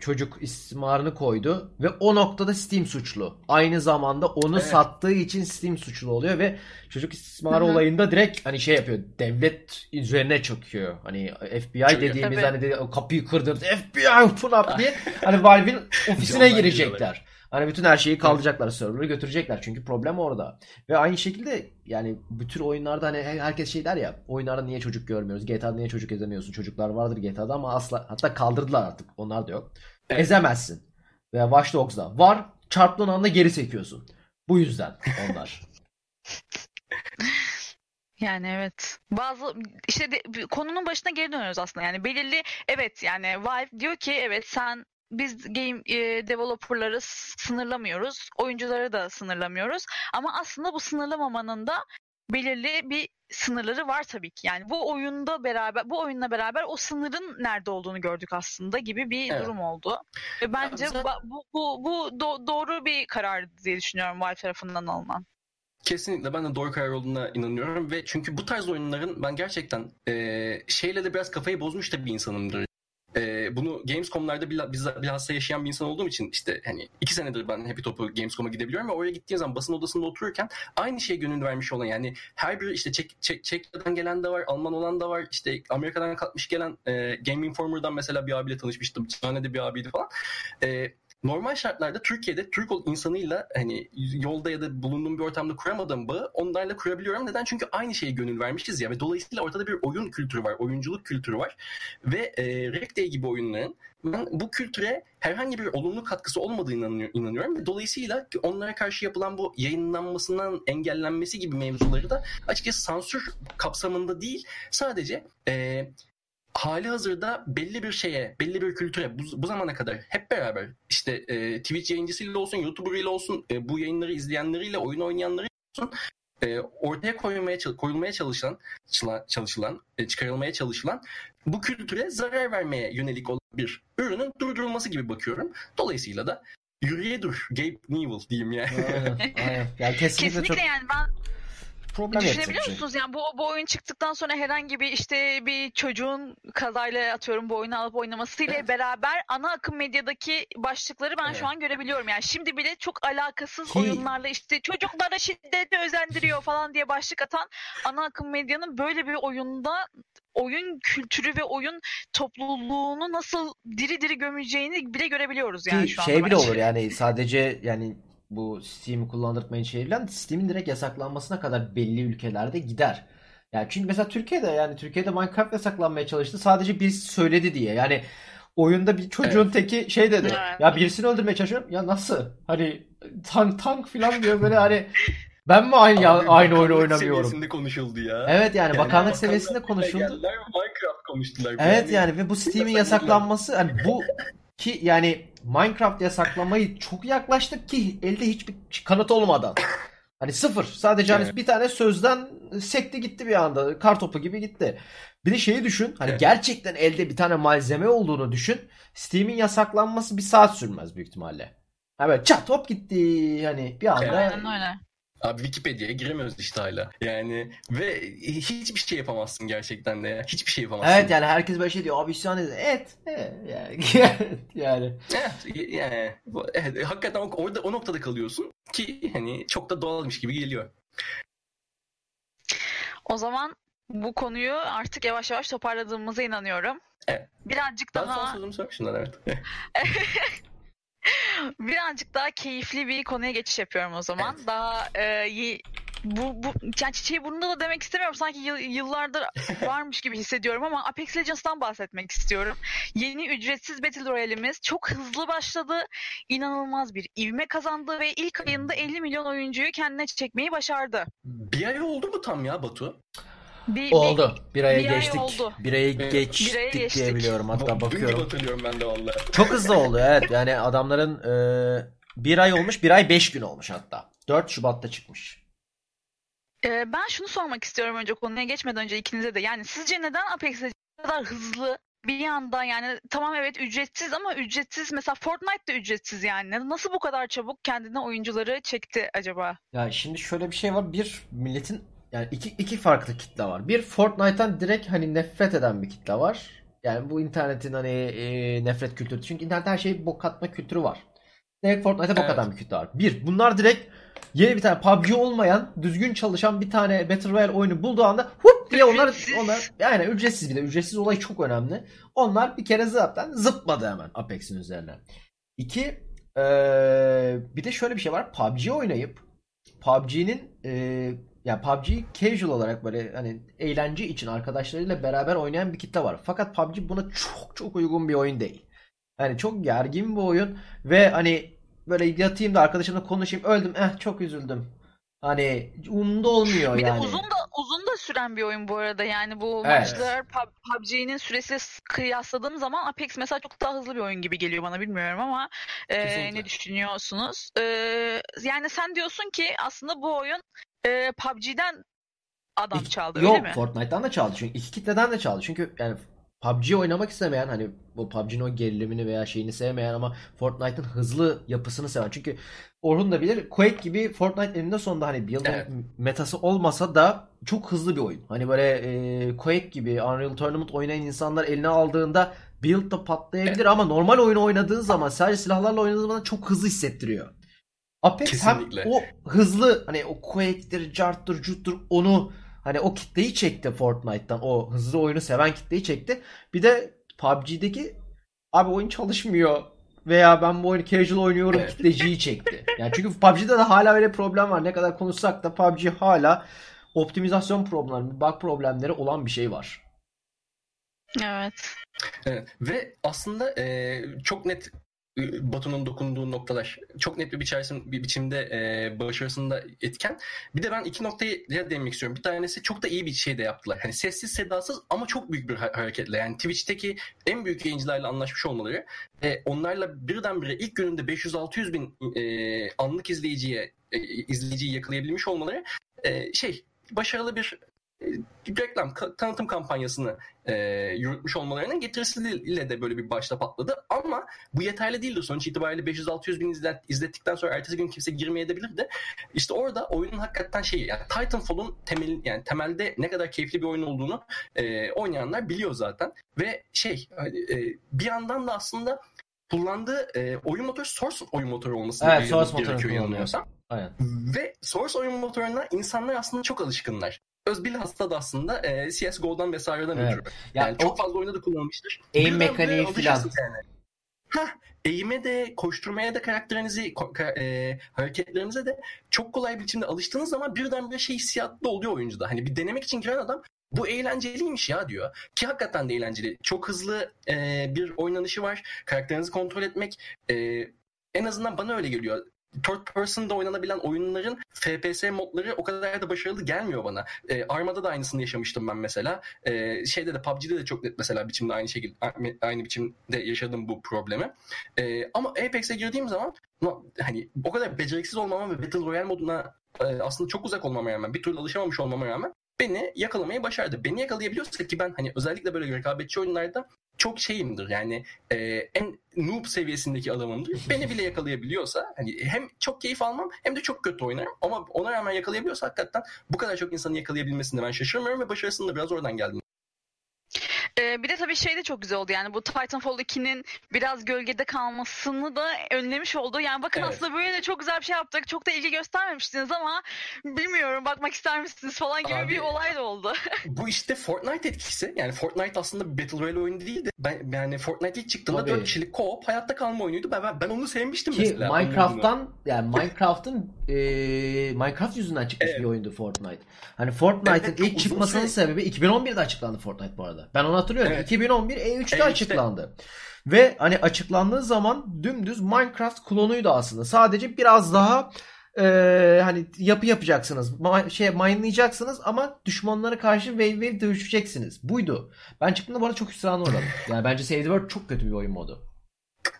çocuk istismarını koydu ve o noktada Steam suçlu. Aynı zamanda onu sattığı için Steam suçlu oluyor ve çocuk istismarı olayında direkt hani şey yapıyor. Devlet üzerine çöküyor. Hani FBI dediğimiz hani dedi, kapıyı kırdınız. FBI open up diye hani Valve'in ofisine girecekler. Hani bütün her şeyi kaldıracaklar, server'ı götürecekler. Çünkü problem orada. Ve aynı şekilde yani bütün oyunlarda hani herkes şey der ya, oyunlarda niye çocuk görmüyoruz? GTA'da niye çocuk ezemiyorsun? Çocuklar vardır GTA'da ama asla hatta kaldırdılar artık. Onlar da yok. Ezemezsin. Veya Watch Dogs'da var. Çarptığın anda geri sekiyorsun. Bu yüzden onlar. Yani evet. Bazı işte konunun başına geri dönüyoruz aslında. Yani belirli yani Valve diyor ki biz game developerları sınırlamıyoruz. Oyuncuları da sınırlamıyoruz. Ama aslında bu sınırlamamanın da belirli bir sınırları var tabii ki. Yani bu oyunla beraber o sınırın nerede olduğunu gördük aslında gibi bir durum oldu. Ve bence bu doğru bir karar diye düşünüyorum Valve tarafından alınan. Kesinlikle ben de doğru karar olduğuna inanıyorum ve çünkü bu tarz oyunların ben gerçekten şeyle de biraz kafayı bozmuş da bir insanımdır. Bunu Gamescom'larda bilhassa yaşayan bir insan olduğum için işte hani 2 senedir ben Happy Top'u Gamescom'a gidebiliyorum ve oraya gittiğim zaman basın odasında otururken aynı şeye gönül vermiş olan yani her biri işte Çekya'dan gelen de var, Alman olan da var, işte Amerika'dan kalkmış gelen Game Informer'dan mesela bir abiyle tanışmıştım, Cihane'de bir abiydi falan. Normal şartlarda Türkiye'de Türk insanıyla hani yolda ya da bulunduğum bir ortamda kuramadığım bağı onlarla kurabiliyorum. Neden? Çünkü aynı şeye gönül vermişiz ya ve dolayısıyla ortada bir oyun kültürü var, oyunculuk kültürü var ve Rape Day gibi oyunların ben bu kültüre herhangi bir olumlu katkısı olmadığını inanıyorum ve dolayısıyla onlara karşı yapılan bu yayınlanmasından engellenmesi gibi mevzuları da açıkçası sansür kapsamında değil sadece... hali hazırda belli bir şeye, belli bir kültüre bu zamana kadar hep beraber işte Twitch yayıncısıyla olsun, YouTuber'ıyla olsun, bu yayınları izleyenleriyle, oyun oynayanlarıyla olsun ortaya koyulmaya çıkarılmaya çalışılan bu kültüre zarar vermeye yönelik olan bir ürünün durdurulması gibi bakıyorum. Dolayısıyla da yürüye dur, Gabe Newell diyeyim yani. Aynen. Yani kesinlikle yani düşünebiliyor musunuz? Yani bu oyun çıktıktan sonra herhangi bir işte bir çocuğun kazayla atıyorum bu oyunu alıp oynamasıyla beraber ana akım medyadaki başlıkları ben şu an görebiliyorum. Yani şimdi bile çok alakasız oyunlarla işte çocuklara şiddete özendiriyor falan diye başlık atan ana akım medyanın böyle bir oyunda oyun kültürü ve oyun topluluğunu nasıl diri diri gömeceğini bile görebiliyoruz yani şu anda. Şey bile olur yani, sadece yani bu Steam'i kullandırmayın şeylerden, Steam'in direkt yasaklanmasına kadar belli ülkelerde gider. Yani çünkü mesela Türkiye'de, yani Türkiye'de Minecraft yasaklanmaya çalıştı sadece birisi söyledi diye. Yani oyunda bir çocuğun teki şey dedi. Evet. Ya birisini öldürmeye çalışıyorum. Ya nasıl? Hani tank falan diyor böyle hani ben mi aynı oyunu oynamıyorum? Seviyesinde konuşuldu ya. Evet yani bakanlık seviyesinde konuşuldu. Geldiler, Minecraft konuştular. Evet yani ve bu Steam'in yasaklanması yani bu ki yani Minecraft yasaklamayı çok yaklaştık ki elde hiçbir kanıt olmadan. Hani sıfır. Sadece hani bir tane sözden sekti gitti bir anda. Kartopu gibi gitti. Bir de şeyi düşün. Hani gerçekten elde bir tane malzeme olduğunu düşün. Steam'in yasaklanması bir saat sürmez büyük ihtimalle. Ha böyle çat hop gitti. Hani bir anda. Aynen öyle. Abi Wikipedia'ya giremiyoruz işte hala. Yani ve hiçbir şey yapamazsın gerçekten de ya. Hiçbir şey yapamazsın. Evet yani herkes böyle şey diyor. Abi isyan edin. Evet. Yani. Evet. Hakikaten orada o noktada kalıyorsun ki hani çok da doğalmış gibi geliyor. O zaman bu konuyu artık yavaş yavaş toparladığımıza inanıyorum. Evet. Birazcık daha... Ben son sözümü sormuşumdan evet. Birazcık daha keyifli bir konuya geçiş yapıyorum o zaman. Evet. Daha bu yani çiçeği burnunda da demek istemiyorum. Sanki yıllardır varmış gibi hissediyorum ama Apex Legends'tan bahsetmek istiyorum. Yeni ücretsiz Battle Royale'imiz çok hızlı başladı. İnanılmaz bir ivme kazandı ve ilk ayında 50 milyon oyuncuyu kendine çekmeyi başardı. Bir ay oldu mu tam ya Batu? Oldu. Bir aya geçtik diye biliyorum. Hatta bakıyorum. Dün hatırlıyorum ben de vallahi. Çok hızlı oldu evet. Yani adamların bir ay olmuş, bir ay 5 gün olmuş hatta. 4 Şubat'ta çıkmış. Ben şunu sormak istiyorum önce konuya geçmeden önce ikinize de. Yani sizce neden Apex'e bu kadar hızlı bir yandan yani tamam evet ücretsiz ama ücretsiz mesela Fortnite de ücretsiz yani. Nasıl bu kadar çabuk kendine oyuncuları çekti acaba? Yani şimdi şöyle bir şey var. Bir milletin yani iki farklı kitle var. Bir Fortnite'tan direkt hani nefret eden bir kitle var. Yani bu internetin hani nefret kültürü. Çünkü internette her şey bok atma kültürü var. Direkt Fortnite'a bok atan bir kitle var. Bir, bunlar direkt yeni bir tane PUBG olmayan, düzgün çalışan bir tane Battle Royale oyunu bulduğu anda hop diye onlar yani ücretsiz bile. Ücretsiz olayı çok önemli. Onlar bir kere zaten zıpladı hemen Apex'in üzerine. İki, bir de şöyle bir şey var. PUBG oynayıp PUBG'nin ya PUBG'yi casual olarak böyle hani eğlence için arkadaşlarıyla beraber oynayan bir kitle var. Fakat PUBG buna çok uygun bir oyun değil. Yani çok gergin bir oyun ve hani böyle yatayım da arkadaşımla konuşayım öldüm çok üzüldüm. Hani umurumda olmuyor bir yani. Bir de uzun da süren bir oyun bu arada yani bu maçlar PUBG'nin süresiyle kıyasladığım zaman Apex mesela çok daha hızlı bir oyun gibi geliyor bana bilmiyorum ama ne düşünüyorsunuz? Yani sen diyorsun ki aslında bu oyun PUBG'den adam çaldı öyle mi? Yok Fortnite'dan da çaldı çünkü iki kitleden de çaldı çünkü yani PUBG oynamak istemeyen hani bu PUBG'nin o gerilimini veya şeyini sevmeyen ama Fortnite'ın hızlı yapısını seven çünkü Orhun da bilir Quake gibi Fortnite elinde sonunda hani bir yılda metası olmasa da çok hızlı bir oyun. Hani böyle Quake gibi Unreal Tournament oynayan insanlar eline aldığında build da patlayabilir ama normal oyunu oynadığın zaman sadece silahlarla oynadığın zaman çok hızlı hissettiriyor. Apex kesinlikle. Hem o hızlı hani o Quake'dir, Jart'tır, Jut'tur onu hani o kitleyi çekti Fortnite'tan. O hızlı oyunu seven kitleyi çekti. Bir de PUBG'deki abi oyun çalışmıyor veya ben bu oyunu casual oynuyorum kitleciyi çekti. Yani çünkü PUBG'de de hala öyle problem var. Ne kadar konuşsak da PUBG hala optimizasyon problemleri, bug problemleri olan bir şey var. Evet. Ve aslında çok net Batu'nun dokunduğu noktalar çok net bir biçimde başarısında etken. Bir de ben iki noktayı değinmek istiyorum. Bir tanesi çok da iyi bir şey de yaptılar. Hani sessiz sedasız ama çok büyük bir hareketle. Yani Twitch'teki en büyük yayıncılarla anlaşmış olmaları. Onlarla birdenbire ilk gününde 500-600 bin anlık izleyiciyi yakalayabilmiş olmaları başarılı bir reklam tanıtım kampanyasını yürütmüş olmalarının getirisiyle de böyle bir başta patladı ama bu yeterli değildi sonuç itibariyle 500-600 bin izlettikten sonra ertesi gün kimse girmeyebilirdi. İşte orada oyunun hakikaten yani Titanfall'un temelde ne kadar keyifli bir oyun olduğunu oynayanlar biliyor zaten ve bir yandan da aslında kullandığı oyun motoru Source oyun motoru olması gerekiyor yanılmıyorsam. Aynen. Ve Source oyun motoruna insanlar aslında çok alışkınlar. Özbilhassa da aslında CSGO'dan vesaireden ötürü. Yani çok fazla oyunda da kullanılmıştır. Aim mekaniği filan. Yani. Eğime de, koşturmaya da, karakterinizi, hareketlerinize de çok kolay bir biçimde alıştığınız zaman birdenbire şey hissiyatlı oluyor oyuncuda. Hani bir denemek için giren adam bu eğlenceliymiş ya diyor. Ki hakikaten de eğlenceli. Çok hızlı bir oynanışı var. Karakterinizi kontrol etmek en azından bana öyle geliyor. Third person'da oynanabilen oyunların FPS modları o kadar da başarılı gelmiyor bana. Arma'da da aynısını yaşamıştım ben mesela. Şeyde de PUBG'de de çok net mesela biçimde aynı şekilde aynı biçimde yaşadım bu problemi. Ama Apex'e girdiğim zaman hani o kadar beceriksiz olmama ve Battle Royale moduna aslında çok uzak olmama rağmen, bir türlü alışamamış olmama rağmen beni yakalamayı başardı. Beni yakalayabiliyorsa ki ben hani özellikle böyle rekabetçi oyunlarda çok şeyimdir yani en noob seviyesindeki adamımdır. Beni bile yakalayabiliyorsa hani hem çok keyif almam hem de çok kötü oynarım. Ama ona rağmen yakalayabiliyorsa hakikaten bu kadar çok insanı yakalayabilmesinde ben şaşırmıyorum ve başarısını da biraz oradan geldim. Bir de tabii şey de çok güzel oldu yani bu Titanfall 2'nin biraz gölgede kalmasını da önlemiş oldu. Yani bakın evet. Aslında böyle de çok güzel bir şey yaptık. Çok da ilgi göstermemiştiniz ama bilmiyorum bakmak ister misiniz falan gibi bir olay da oldu. Bu işte Fortnite etkisi. Yani Fortnite aslında Battle Royale oyunu değildi. Ben, yani Fortnite ilk çıktığında 4 kişilik co-op hayatta kalma oyunuydu. Ben onu sevmiştim ki mesela. Minecraft'ın Minecraft yüzünden çıkmış bir oyundu Fortnite. Hani Fortnite'ın ilk çıkmasının sebebi 2011'de açıklandı Fortnite bu arada. Ben onu hatırlıyorum. Evet. 2011 E3'te açıklandı. Ve hani açıklandığı zaman dümdüz Minecraft klonuydu aslında. Sadece biraz daha hani yapı yapacaksınız. Mine'layacaksınız ama düşmanlara karşı wave dövüşeceksiniz. Buydu. Ben çıktığımda bu arada çok hüsrana uğradım. Yani bence Save the World çok kötü bir oyun modu.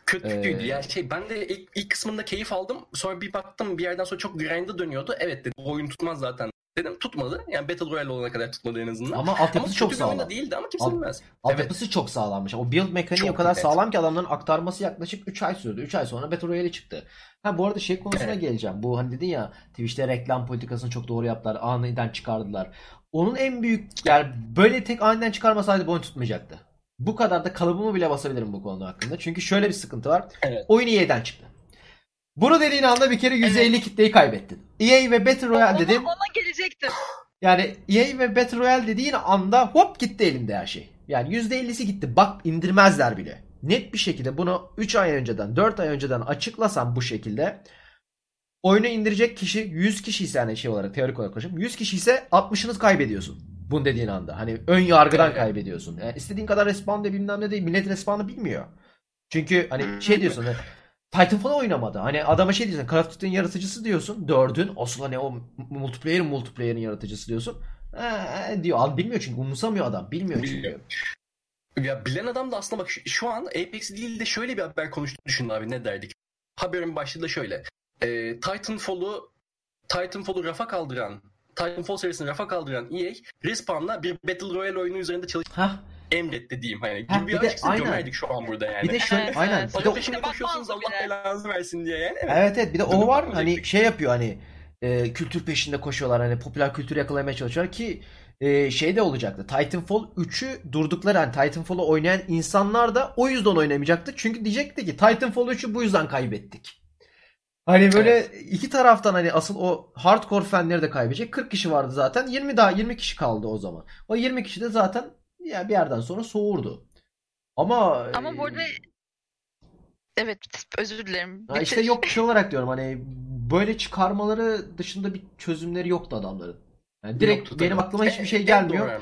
Kötüydü. Yani ben de ilk kısmında keyif aldım. Sonra bir baktım bir yerden sonra çok grind'e dönüyordu. Evet dedi. Oyun tutmaz zaten. Dedim tutmadı. Yani Battle Royale olana kadar tutmadı en azından. Ama altyapısı çok sağlam. Ama kötü bir oyunda değildi ama kimse bilmez. Altyapısı çok sağlammış. O build mekaniği çok o kadar sağlam ki adamların aktarması yaklaşık 3 ay sürdü. 3 ay sonra Battle Royale çıktı. Ha bu arada şey konusuna geleceğim. Bu hani dedin ya Twitch'te reklam politikasını çok doğru yaptılar. Aniden çıkardılar. Onun en büyük yani böyle tek aniden çıkarmasaydı bu oyun tutmayacaktı. Bu kadar da kalıbımı bile basabilirim bu konuda hakkında. Çünkü şöyle bir sıkıntı var. Evet. Oyun EA'den çıktı. Bunu dediğin anda bir kere 150 kitleyi kaybettin. EA ve Battle Royale dedim. Ona gelecektim. Yani EA ve Battle Royale dediğin anda hop gitti elimde her şey. Yani %50'si gitti. Bak indirmezler bile. Net bir şekilde bunu 3 ay önceden 4 ay önceden açıklasan bu şekilde oyunu indirecek kişi 100 kişi ise yani şey olarak teorik olarak konuşayım. 100 kişi ise 60'ınız kaybediyorsun. Bunu dediğin anda. Hani ön yargıdan kaybediyorsun. Yani istediğin kadar respawn de bilmem ne değil. Millet respawn'ı bilmiyor. Çünkü hani şey diyorsun Titanfall oynamadı. Hani adama şey diyorsun. Call of Duty'nin yaratıcısı diyorsun. 4'ün. Asıl hani o multiplayer'ın yaratıcısı diyorsun. Diyor. Al bilmiyor çünkü. Umursamıyor adam. Bilmiyor çünkü. Ya bilen adam da aslında bak şu an Apex değil de şöyle bir haber konuştuk düşünün abi. Ne derdik? Haberin başlığı da şöyle. Titanfall'u rafa kaldıran Titanfall serisini rafa kaldıran EA Respawn'la bir Battle Royale oyunu üzerinde çalıştı. Emretti diyeyim hani. Bir de aynen. Şu an burada yani. Bir de şöyle aynen. Çok peşinde koşuyorsunuz Allah belanızı versin diye yani. Evet bir de o var hani şey yapıyor hani kültür peşinde koşuyorlar hani popüler kültürü yakalamaya çalışıyorlar ki şey de olacaktı. Titanfall 3'ü durdukları hani Titanfall'u oynayan insanlar da o yüzden oynamayacaktı. Çünkü diyecekti ki Titanfall 3'ü bu yüzden kaybettik. Hani böyle iki taraftan hani asıl o hardcore fanleri de kaybedecek. 40 kişi vardı zaten. 20 kişi kaldı o zaman. O 20 kişi de zaten ya bir yerden sonra soğurdu. Ama bu arada evet özür dilerim. Ya işte yok bir şey olarak diyorum hani böyle çıkarmaları dışında bir çözümleri yoktu adamların. Yani direkt yoktu, benim aklıma hiçbir şey gelmiyor.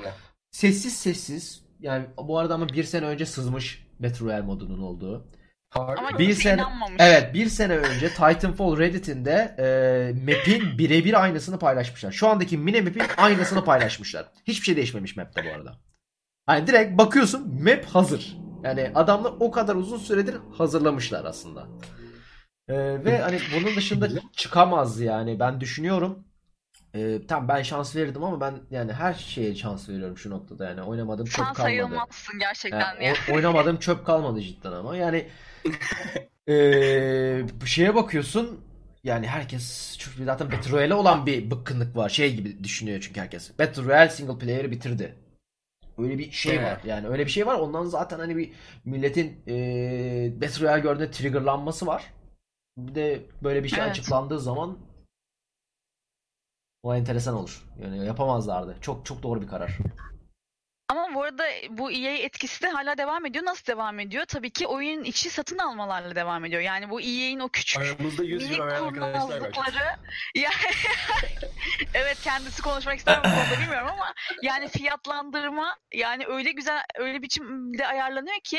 Sessiz yani bu arada ama bir sene önce sızmış Metro Royale modunun olduğu. Ama bir sene önce Titanfall Reddit'inde map'in birebir aynısını paylaşmışlar. Şu andaki mini map'in aynısını paylaşmışlar. Hiçbir şey değişmemiş map'te bu arada. Hani direkt bakıyorsun map hazır. Yani adamlar o kadar uzun süredir hazırlamışlar aslında. Ve hani bunun dışında çıkamaz yani ben düşünüyorum. Tamam ben şans verirdim ama ben yani her şeye şans veriyorum şu noktada yani oynamadım çöp kalmadı. Şans sayılmazsın gerçekten yani. Oynamadım çöp kalmadı cidden ama yani şeye bakıyorsun yani herkes çünkü zaten Battle Royale'e olan bir bıkkınlık var şey gibi düşünüyor çünkü herkes. Battle Royale single player'ı bitirdi. Öyle bir şey var yani öyle bir şey var ondan zaten hani bir milletin Battle Royale gördüğünde triggerlanması var. Bir de böyle bir şey açıklandığı zaman O enteresan olur. Yani yapamazlardı. Çok çok doğru bir karar. Ama bu arada bu EA etkisi de hala devam ediyor. Nasıl devam ediyor? Tabii ki oyun içi satın almalarla devam ediyor. Yani bu EA'in o küçük minik kurnazlıkları. Yani, evet, kendisi konuşmak ister mi bilmiyorum ama yani fiyatlandırma yani öyle güzel, öyle biçimde ayarlanıyor ki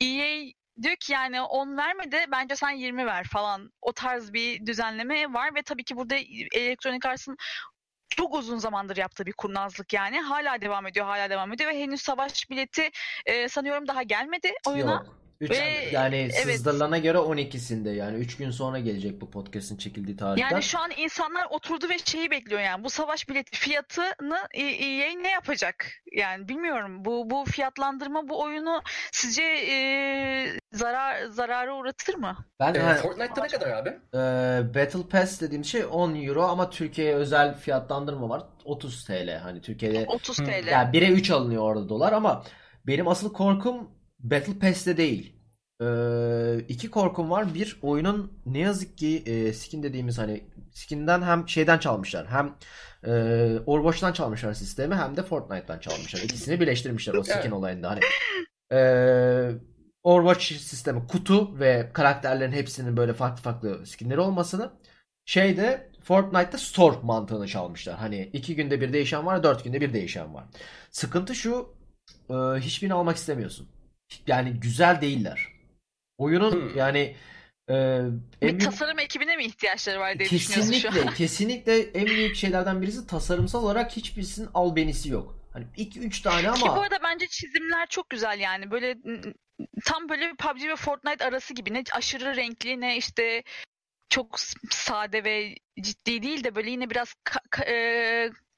EA diyor ki yani 10 verme de bence sen 20 ver falan. O tarz bir düzenleme var ve tabii ki burada Electronic Arts'ın çok uzun zamandır yaptığı bir kurnazlık yani. Hala devam ediyor ve henüz savaş bileti sanıyorum daha gelmedi oyuna. Yok. Yani evet. Sızdırılana göre 12'sinde yani 3 gün sonra gelecek bu podcast'in çekildiği tarihten. Yani şu an insanlar oturdu ve şeyi bekliyor yani bu savaş bileti fiyatını EA ne yapacak? Yani bilmiyorum bu fiyatlandırma bu oyunu sizce zarara uğratır mı? Ben Fortnite'da ne kadar abi? Battle Pass dediğim şey 10 euro ama Türkiye'ye özel fiyatlandırma var 30 TL. Hani Türkiye'de 30 TL. Yani 1'e 3 alınıyor orada dolar ama benim asıl korkum Battle Pass'te değil. İki korkum var. Bir, oyunun ne yazık ki skin dediğimiz hani skin'den hem şeyden çalmışlar. Hem Overwatch'tan çalmışlar sistemi hem de Fortnite'tan çalmışlar. İkisini birleştirmişler o skin olayında. Hani Overwatch sistemi kutu ve karakterlerin hepsinin böyle farklı farklı skinleri olmasını Fortnite'ta store mantığını çalmışlar. Hani 2 günde bir değişen var, 4 günde bir değişen var. Sıkıntı şu, hiçbirini almak istemiyorsun. Yani güzel değiller. Oyunun yani bir tasarım ekibine mi ihtiyaçları var diye düşünüyorsun şu an? Kesinlikle en büyük şeylerden birisi tasarımsal olarak hiçbirisinin albenisi yok. Hani 2-3 tane ama. Ki bu arada bence çizimler çok güzel yani. Böyle tam böyle PUBG ve Fortnite arası gibi. Ne aşırı renkli ne işte çok sade ve ciddi değil de böyle yine biraz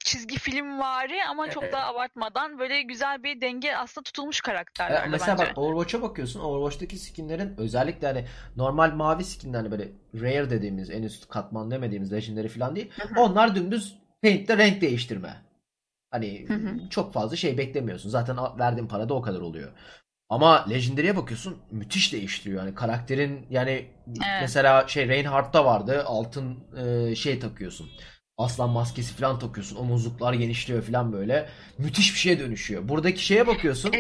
çizgi film vari ama çok daha abartmadan böyle güzel bir denge aslında tutulmuş karakterler. Mesela bak Overwatch'a bakıyorsun. Overwatch'taki skinlerin özellikle hani normal mavi skinler hani böyle rare dediğimiz en üst katman demediğimiz legendary falan değil. Onlar dümdüz paint'te renk değiştirme. Hani çok fazla şey beklemiyorsun. Zaten verdiğin para da o kadar oluyor. Ama legendary'e bakıyorsun müthiş değiştiriyor. Yani karakterin yani mesela Reinhardt'ta vardı. Altın takıyorsun. Aslan maskesi falan takıyorsun. Omuzluklar genişliyor falan böyle. Müthiş bir şeye dönüşüyor. Buradaki şeye bakıyorsun.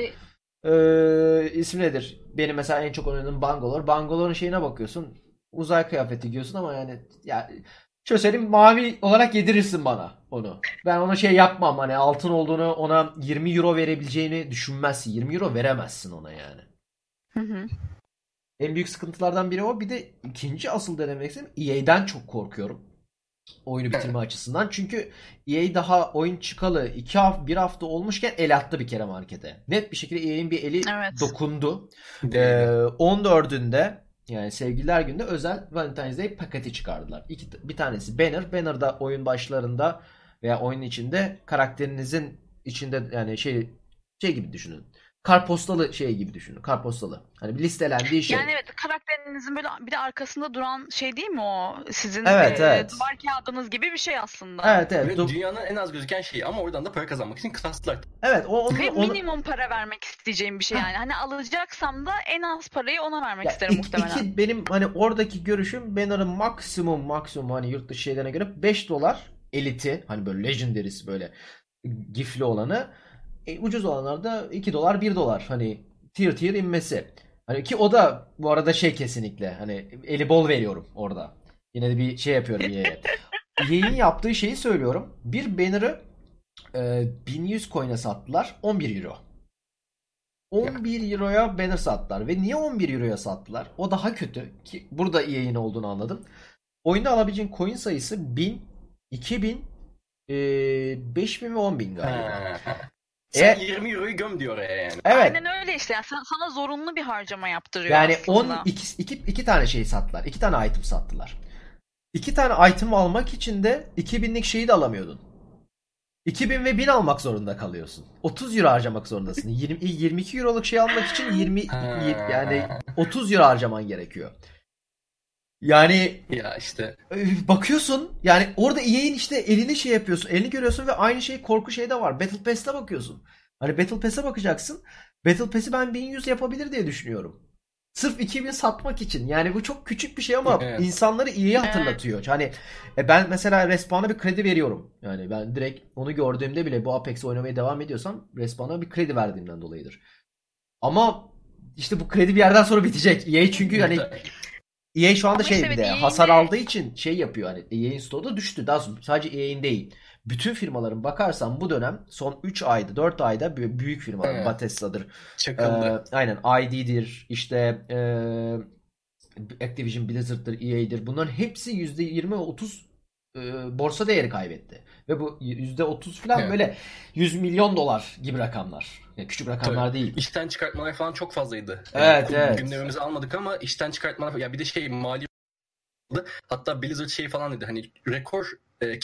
İsmi nedir? Benim mesela en çok oynadığım Bangalore. Bangalore'un şeyine bakıyorsun. Uzay kıyafeti giyiyorsun ama yani şöyle söyleyeyim, mavi olarak yedirirsin bana onu. Ben ona şey yapmam. Hani altın olduğunu, ona 20 euro verebileceğini düşünmezsin. 20 euro veremezsin ona yani. En büyük sıkıntılardan biri o. Bir de ikinci asıl denemek istedim. EA'den çok korkuyorum. Oyunu bitirme açısından. Çünkü EA daha oyun çıkalı 1 hafta olmuşken el attı bir kere markete. Net bir şekilde EA'in bir eli dokundu. 14'ünde yani Sevgililer Günü'nde özel Valentine's Day paketi çıkardılar. Bir tanesi banner. Banner'da oyun başlarında veya oyunun içinde karakterinizin içinde yani şey gibi düşünün. Karpostalı şey gibi düşünün. Karpostalı. Hani listelendiği şey. Yani evet, karakterinizin böyle bir de arkasında duran şey değil mi o? Sizin duvar kağıdınız gibi bir şey aslında. Evet. Dünyanın en az gözüken şeyi ama oradan da para kazanmak için kaslar. Evet. Minimum para vermek isteyeceğim bir şey yani. Hani alacaksam da en az parayı ona vermek isterim muhtemelen. Benim hani oradaki görüşüm, banner'ın maksimum hani yurt dışı şeylerine göre $5 eliti. Hani böyle legendary'si böyle gifli olanı. Ucuz olanlarda $2, $1 hani tier inmesi. Hani ki o da bu arada kesinlikle hani eli bol veriyorum orada. Yine de bir şey yapıyorum EA'ye. EA'in yaptığı şeyi söylüyorum. Bir banner'ı 1100 coin'e sattılar. 11 euro. 11 euroya banner sattılar. Ve niye 11 euroya sattılar? O daha kötü. Ki burada EA'in olduğunu anladım. Oyunda alabileceğin coin sayısı 1000, 2000, 5000 ve 10.000 galiba. Sen 20 euroyu göm diyor oraya yani. Evet. Aynen öyle işte. Yani sana zorunlu bir harcama yaptırıyor yani aslında. Yani 2 tane şey sattılar. 2 tane item sattılar. 2 tane item almak için de 2000'lik şeyi de alamıyordun. 2000 ve 1000 almak zorunda kalıyorsun. 30 euro harcamak zorundasın. 22 euroluk şey almak için 30 euro harcaman gerekiyor. Yani ya işte bakıyorsun yani orada EA'in elini yapıyorsun, elini görüyorsun ve aynı korku de var. Battle Pass'e bakıyorsun. Hani Battle Pass'e bakacaksın. Battle Pass'i ben 1100 yapabilir diye düşünüyorum. Sırf 2000 satmak için. Yani bu çok küçük bir şey ama evet, insanları iyi hatırlatıyor. Hani ben mesela Respawn'a bir kredi veriyorum. Yani ben direkt onu gördüğümde bile bu Apex'i oynamaya devam ediyorsam Respawn'a bir kredi verdiğimden dolayıdır. Ama işte bu kredi bir yerden sonra bitecek. EA çünkü hani EA şu anda ama şey işte bir de hasar aldığı için şey yapıyor, hani EA'in stoğu da düştü. Daha sadece EA'in değil. Bütün firmaların bakarsan bu dönem son 3 ayda 4 ayda büyük firmalar, evet, Bethesda'dır. Aynen ID'dir, işte Activision Blizzard'dır, EA'dir. Bunların hepsi %20-30 borsa değeri kaybetti. Ve bu %30 falan, evet, böyle 100 milyon dolar gibi rakamlar. Yani küçük rakamlar tabii değil. İşten çıkartmalar falan çok fazlaydı. Evet, evet. Gündemimizi almadık ama işten çıkartmalar ya bir de şey mali, hatta Blizzard şey falan dedi hani rekor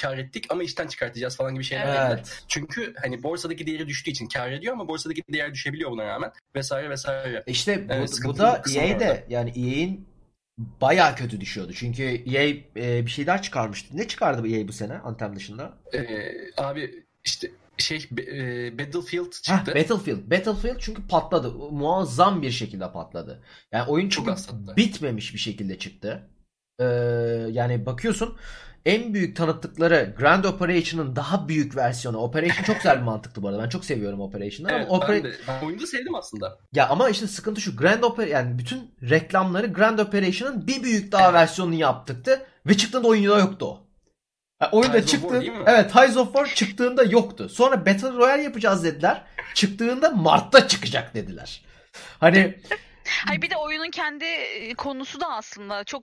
kar ettik ama işten çıkartacağız falan gibi şeyler. Evet. Çünkü hani borsadaki değeri düştüğü için kar ediyor ama borsadaki değer düşebiliyor buna rağmen vesaire vesaire. İşte bu da EA'de, yani EA'in bayağı kötü düşüyordu. Çünkü EA bir şey daha çıkarmıştı. Ne çıkardı bu EA bu sene Anthem dışında? Abi işte şey Battlefield çıktı. Battlefield çünkü patladı. Muazzam bir şekilde patladı. Yani oyun çünkü bitmemiş bir şekilde çıktı. Yani bakıyorsun en büyük tanıttıkları Grand Operation'ın daha büyük versiyonu. Operation çok güzel bir mantıktı bu arada. Ben çok seviyorum Operation'ı. Evet, ama ben oyunu da sevdim aslında. Ya ama işte sıkıntı şu. Grand Operation, yani bütün reklamları Grand Operation'ın bir büyük daha versiyonunu yaptıktı. Ve çıktığında oyunda yoktu o. Yani oyunda çıktı. Evet, Tides of War çıktığında yoktu. Sonra Battle Royale yapacağız dediler. Çıktığında Mart'ta çıkacak dediler. Hani hayır, bir de oyunun kendi konusu da aslında çok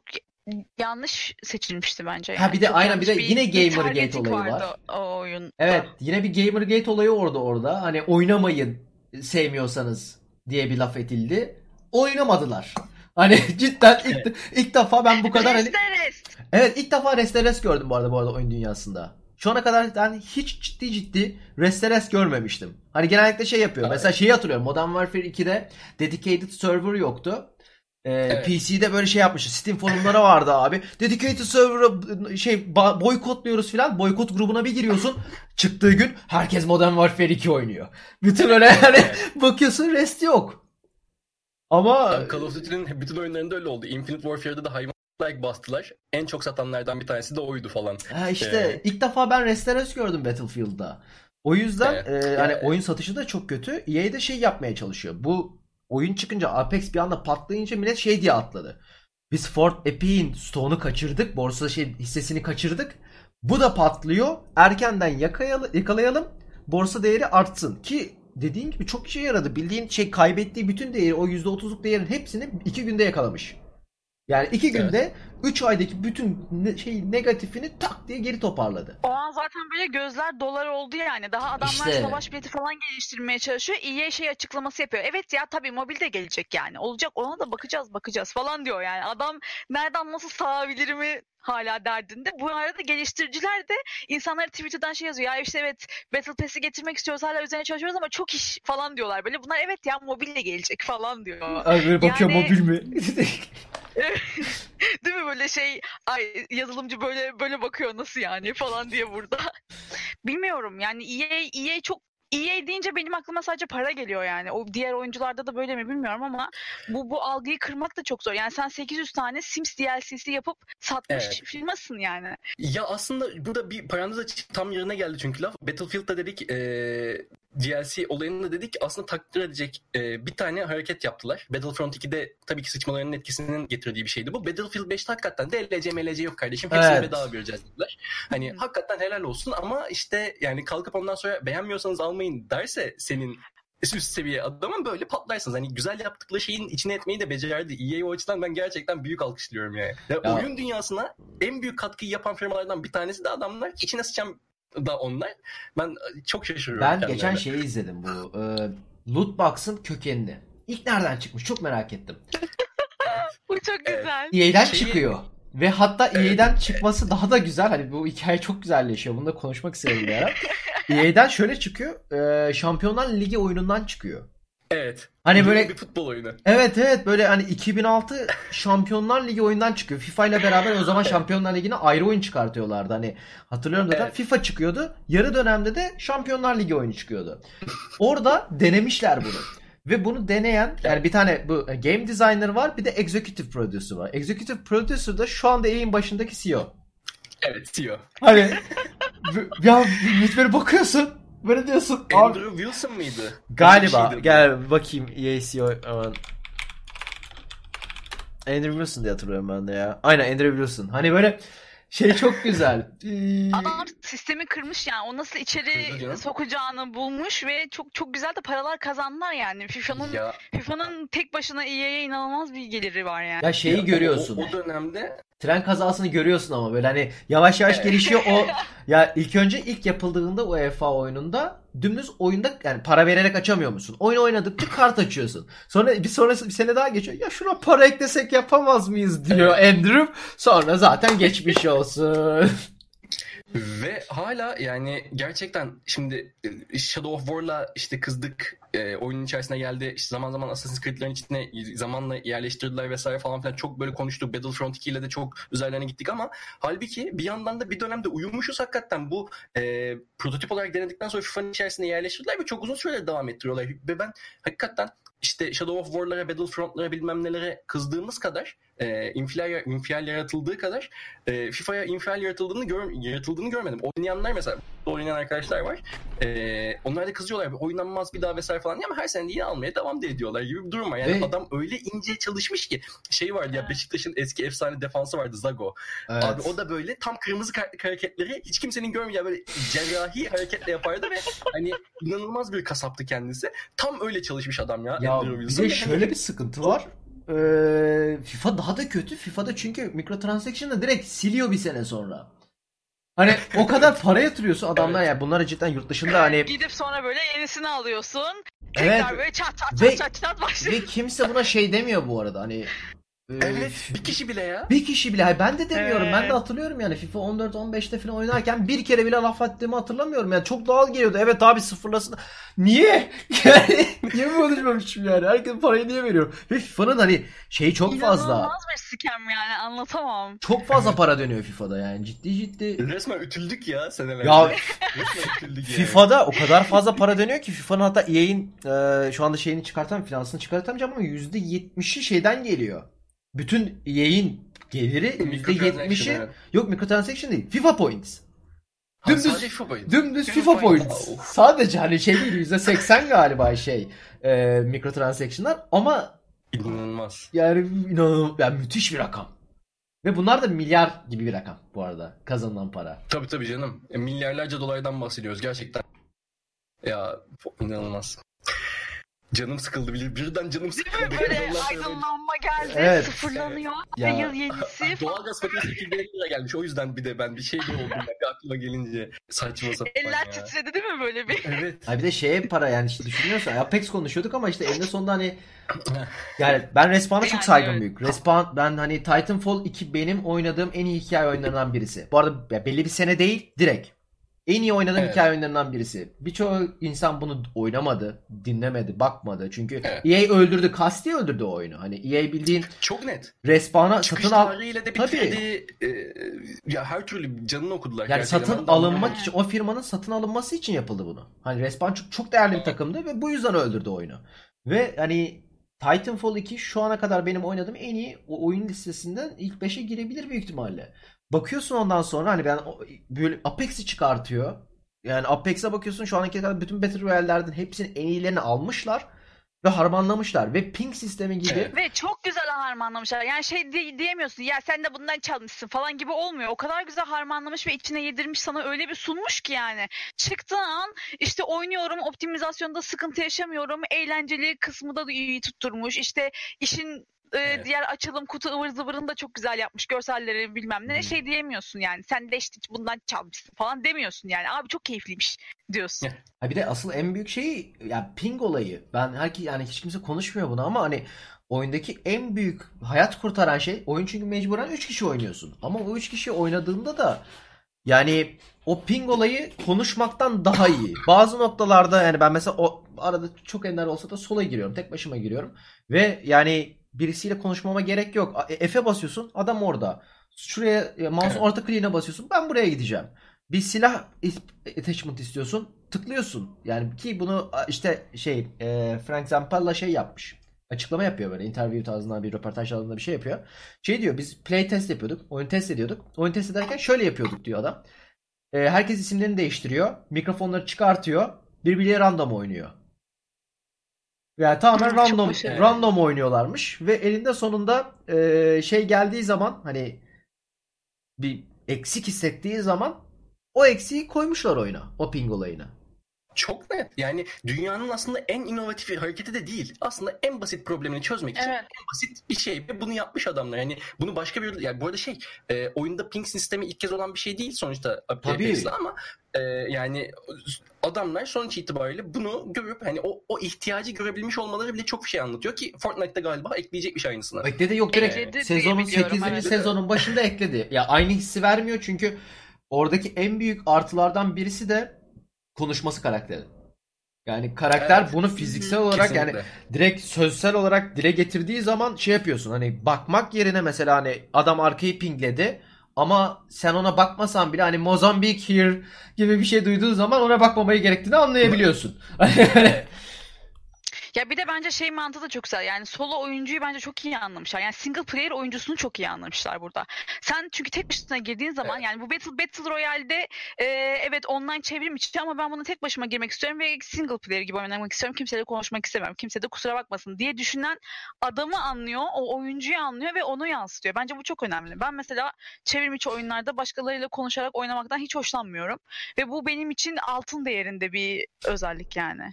yanlış seçilmişti bence. Yani. Ha bir de çok aynen, bir de yine Gamergate olayı var. O oyun. Evet, yine bir Gamergate olayı orada. Hani oynamayın sevmiyorsanız diye bir laf edildi. Oynamadılar. Hani cidden ilk defa ben bu kadar hani evet, ilk defa Resteres gördüm bu arada oyun dünyasında. Şu ana kadar yani hiç ciddi Resteres görmemiştim. Hani genellikle şey yapıyor. Mesela şeyi hatırlıyorum. Modern Warfare 2'de dedicated server yoktu. Evet. PC'de böyle şey yapmıştı. Steam forumlara vardı abi. Dedicated server'a şey boykotluyoruz filan. Boykot grubuna bir giriyorsun. Çıktığı gün herkes Modern Warfare 2 oynuyor. Bütün öyle yani bakıyorsun rest yok. Ama Call of Duty'nin bütün oyunlarında öyle oldu. Infinite Warfare'da da hayvan like bastılar. En çok satanlardan bir tanesi de oydu falan. Ha işte ilk defa ben Resteres gördüm Battlefield'da. O yüzden hani oyun satışı da çok kötü. EA de şey yapmaya çalışıyor. Bu oyun çıkınca Apex bir anda patlayınca millet şey diye atladı. Biz Fort Epic'in stoğunu kaçırdık. Borsa hissesini kaçırdık. Bu da patlıyor. Erkenden yakalayalım. Borsa değeri artsın. Ki dediğin gibi çok işe yaradı. Bildiğin şey kaybettiği bütün değeri, o %30'luk değerin hepsini 2 günde yakalamış. Yani 2 günde 3 aydaki bütün negatifini tak diye geri toparladı. O an zaten böyle gözler dolar oldu yani. Daha adamlar savaş bileti falan geliştirmeye çalışıyor. EA açıklaması yapıyor. Evet ya tabii mobilde gelecek yani. Olacak, ona da bakacağız falan diyor yani. Adam nereden nasıl sağabilir mi hala derdinde. Bu arada geliştiriciler de insanlara Twitter'dan şey yazıyor. Ya işte evet Battle Pass'i getirmek istiyoruz, hala üzerine çalışıyoruz ama çok iş falan diyorlar. Böyle bunlar evet ya mobille gelecek falan diyor. Ay böyle bakıyor yani, mobil mi? Değil mi böyle ay yazılımcı böyle bakıyor nasıl yani falan diye burada. Bilmiyorum yani EA çok EA deyince benim aklıma sadece para geliyor yani. O diğer oyuncularda da böyle mi bilmiyorum ama bu algıyı kırmak da çok zor. Yani sen 800 tane Sims DLC'si yapıp satmış firmasın yani. Ya aslında burada bir parantez açıp tam yerine geldi çünkü laf. Battlefield'da dedik DLC olayını da dedik. Aslında takdir edecek bir tane hareket yaptılar. Battlefront 2'de tabii ki sıçmalarının etkisinin getirdiği bir şeydi bu. Battlefield 5'te hakikaten DLC, MLC yok kardeşim. Hepsini bedava vereceğiz dediler. Hani hakikaten helal olsun ama işte yani kalkıp ondan sonra beğenmiyorsanız almayın derse senin üst seviye adamın böyle patlarsınız. Hani güzel yaptıkları şeyin içine etmeyi de becerdi. EA o açıdan ben gerçekten büyük alkışlıyorum yani. Ya. Oyun dünyasına en büyük katkıyı yapan firmalardan bir tanesi de adamlar içine sıçan da onlar. Ben çok şaşırıyorum. Ben geçen şeyi izledim bu. Lootbox'ın kökenini. İlk nereden çıkmış? Çok merak ettim. Bu çok güzel. EA'den çıkıyor. Ve hatta EA'den çıkması daha da güzel. Hani bu hikaye çok güzelleşiyor. Bunu da konuşmak istedim bir ara. EA'den şöyle çıkıyor. Şampiyonlar Ligi oyunundan çıkıyor. Evet. Hani böyle bir futbol oyunu. Evet böyle hani 2006 Şampiyonlar Ligi oyundan çıkıyor. FIFA ile beraber o zaman Şampiyonlar Ligi'ne ayrı oyun çıkartıyorlardı. Hani hatırlıyorum zaten FIFA çıkıyordu. Yarı dönemde de Şampiyonlar Ligi oyunu çıkıyordu. Orada denemişler bunu. Ve bunu deneyen, yani bir tane bu game designer var, bir de executive producer var. Executive producer da şu anda yayın başındaki CEO. Evet, CEO. Hani ya böyle bakıyorsun, böyle diyorsun. Andrew Wilson mıydı? Galiba. Şeydi, gel bakayım EA CEO. Aman. Andrew Wilson diye hatırlıyorum ben de ya. Aynen, Andrew Wilson. Hani böyle şey çok güzel. Artık sistemi kırmış yani. O nasıl içeri sokacağını bulmuş ve çok çok güzel de paralar kazandılar yani. FIFA'nın tek başına EA'ya inanılmaz bir geliri var yani. Ya şeyi görüyorsun. O dönemde tren kazasını görüyorsun ama böyle hani yavaş yavaş gelişiyor o. Ya ilk yapıldığında UEFA oyununda dümdüz oyunda yani para vererek açamıyor musun? Oyun oynadıkça kart açıyorsun. Sonra bir sene daha geçiyor. Ya şuna para eklesek yapamaz mıyız diyor Andrew. Sonra zaten geçmiş olsun. Ve hala yani gerçekten şimdi Shadow of War'la işte kızdık, oyunun içerisine geldi, işte zaman zaman Assassin's Creed'lerin içine zamanla yerleştirdiler vesaire falan filan, çok böyle konuştuk. Battlefront 2 ile de çok üzerlerine gittik ama halbuki bir yandan da bir dönemde uyumuşuz hakikaten. Bu prototip olarak denedikten sonra FIFA'nın içerisine yerleştirdiler ve çok uzun süreler devam ettiriyorlar. Ve ben hakikaten işte Shadow of War'lara, Battlefront'lara, bilmem nelere kızdığımız kadar, infial yaratıldığı kadar FIFA'ya infial yaratıldığını görmedim. Oynayanlar mesela, oynayan arkadaşlar var. Onlar da kızıyorlar. Oynanmaz bir daha vesaire falan diye ama her sene yine almaya devam da ediyorlar gibi bir durum var. Yani adam öyle ince çalışmış ki. Şey vardı ya, Beşiktaş'ın eski efsane defansı vardı, Zago. Evet. Abi o da böyle tam kırmızı kartlık hareketleri hiç kimsenin görmeyeceği böyle cerrahi hareketle yapardı ve hani inanılmaz bir kasaptı kendisi. Tam öyle çalışmış adam ya. Ya bir de şöyle bir sıkıntı var. FIFA daha da kötü. FIFA'da çünkü microtransaction'ı direkt siliyor bir sene sonra. Hani o kadar para yatırıyorsun adamlar ya. Yani bunları cidden yurt dışında hani gidip sonra böyle yenisini alıyorsun. Tekrar böyle çat çat başlıyor. Ve kimse buna şey demiyor bu arada. Hani bir kişi bile ya. Bir kişi bile. Ben de demiyorum. Ben de hatırlıyorum yani FIFA 14-15'te falan oynarken bir kere bile laf ettiğimi hatırlamıyorum. Yani çok doğal geliyordu. Evet abi, sıfırlasın. Niye? Yani niye mi konuşmamışım yani? Herkes parayı niye veriyor? Ve FIFA'nın hani şeyi çok fazla. İnanılmaz bir scam yani, anlatamam. Çok fazla para dönüyor FIFA'da yani, ciddi. Resmen ütüldük ya senelerce. Ya FIFA'da o kadar fazla para dönüyor ki FIFA'nın hatta EA'in şu anda şeyini çıkartan, finansını çıkartamayacağım ama %70'i şeyden geliyor. Bütün yayın geliri %70'i yok, microtransaction değil, FIFA points. Dümdüz FIFA points. Sadece hani şey değil, %80 galiba şey microtransaction'lar ama inanılmaz. Yani inanılmaz, yani müthiş bir rakam. Ve bunlar da milyar gibi bir rakam bu arada kazanılan para. Tabii canım. Milyarlarca dolardan bahsediyoruz gerçekten. Ya inanılmaz. Canım sıkıldı bile. Birden canım sıkıldı. Böyle aydınlanma geldi. Evet. Sıfırlanıyor. Evet. Yıl yenisi. Doğalgaz faturası 2.000 lira gelmiş. O yüzden bir de ben bir şey de oldum. Bir aklıma gelince saçma sapan ya. Eller titredi değil mi böyle bir? Evet. Ha bir de şeye para yani işte düşünüyorsan. Apex konuşuyorduk ama işte eninde sonunda hani yani ben Respawn'a çok saygım büyük. Respawn, ben hani Titanfall 2 benim oynadığım en iyi hikaye oyunlarından birisi. Bu arada belli bir sene değil, direkt. En iyi oynadığım hikaye oyunlarından birisi. Birçok insan bunu oynamadı, dinlemedi, bakmadı. Çünkü EA öldürdü, kasti öldürdü o oyunu. Hani EA bildiğin çok net. Respawn'a satın al. Tabii. Ya her türlü canını okudular. Yani satın alınmak için, o firmanın satın alınması için yapıldı bunu. Hani Respawn çok, çok değerli bir takımdı ve bu yüzden öldürdü oyunu. Ve hani Titanfall 2 şu ana kadar benim oynadığım en iyi oyun listesinden ilk 5'e girebilir büyük ihtimalle. Bakıyorsun ondan sonra hani ben böyle Apex'i çıkartıyor. Yani Apex'e bakıyorsun şu anki kadar bütün Battle Royale'lerden hepsinin en iyilerini almışlar ve harmanlamışlar ve ping sistemi gibi. Ve çok güzel harmanlamışlar. Yani şey diyemiyorsun ya sen de bundan çalmışsın falan gibi olmuyor. O kadar güzel harmanlamış ve içine yedirmiş, sana öyle bir sunmuş ki yani. Çıktığın an işte oynuyorum, optimizasyonda sıkıntı yaşamıyorum. Eğlenceli kısmı da iyi tutturmuş. İşte işin diğer açılım kutu ıvır zıvırını da çok güzel yapmış. Görselleri bilmem ne. Şey diyemiyorsun yani. Sen de işte bundan çalmışsın falan demiyorsun yani. Abi çok keyifliymiş diyorsun. Ha bir de asıl en büyük şeyi yani ping olayı. Ben yani hiç kimse konuşmuyor bunu ama hani oyundaki en büyük hayat kurtaran şey oyun, çünkü mecburen 3 kişi oynuyorsun. Ama o 3 kişi oynadığında da yani o ping olayı konuşmaktan daha iyi. Bazı noktalarda yani ben mesela o arada çok ender olsa da sola giriyorum. Tek başıma giriyorum. Ve yani birisiyle konuşmama gerek yok. F'e basıyorsun, adam orada. Şuraya mouse orta kliğine basıyorsun. Ben buraya gideceğim. bir silah attachment istiyorsun, tıklıyorsun. Yani ki bunu işte şey Frank Zampella şey yapmış. Açıklama yapıyor böyle interview tarzında, bir röportaj tarzında bir şey yapıyor. Şey diyor, biz play test yapıyorduk. Oyun test ediyorduk. Oyun test ederken şöyle yapıyorduk diyor adam. Herkes isimlerini değiştiriyor. Mikrofonları çıkartıyor. Birbirleriyle random oynuyor. Yani tamamen random oynuyorlarmış. Ve elinde sonunda şey geldiği zaman, hani bir eksik hissettiği zaman o eksiği koymuşlar oyuna. O ping olayına. Çok net. Yani dünyanın aslında en inovatif hareketi de değil. Aslında en basit problemini çözmek için en basit bir şey. Ve bunu yapmış adamlar. Yani bunu başka bir... Yani bu arada şey, oyunda ping sistemi ilk kez olan bir şey değil sonuçta Apex'le, ama yani adamlar sonuç itibariyle bunu görüp hani o ihtiyacı görebilmiş olmaları bile çok bir şey anlatıyor ki Fortnite'da galiba ekleyecekmiş aynısını. Ekledi, yok direkt ekledi, sezonun 8. Evet. sezonun başında ekledi. Ya aynı hissi vermiyor çünkü oradaki en büyük artılardan birisi de konuşması karakteri. Yani karakter bunu fiziksel olarak kesinlikle, yani direkt sözsel olarak dile getirdiği zaman şey yapıyorsun. Hani bakmak yerine mesela hani adam arkayı pingledi ama sen ona bakmasan bile hani Mozambik here gibi bir şey duyduğun zaman ona bakmamayı gerektiğini anlayabiliyorsun. Ya bir de bence şey mantığı da çok güzel. Yani solo oyuncuyu bence çok iyi anlamışlar. Yani single player oyuncusunu çok iyi anlamışlar burada. Sen çünkü tek başına girdiğin zaman yani bu Battle Royale'de evet online çevrim içi ama ben buna tek başıma girmek istiyorum ve single player gibi oynamak istiyorum. Kimseyle konuşmak istemem. Kimse de kusura bakmasın diye düşünen adamı anlıyor. O oyuncuyu anlıyor ve onu yansıtıyor. Bence bu çok önemli. Ben mesela çevrim içi oyunlarda başkalarıyla konuşarak oynamaktan hiç hoşlanmıyorum. Ve bu benim için altın değerinde bir özellik yani.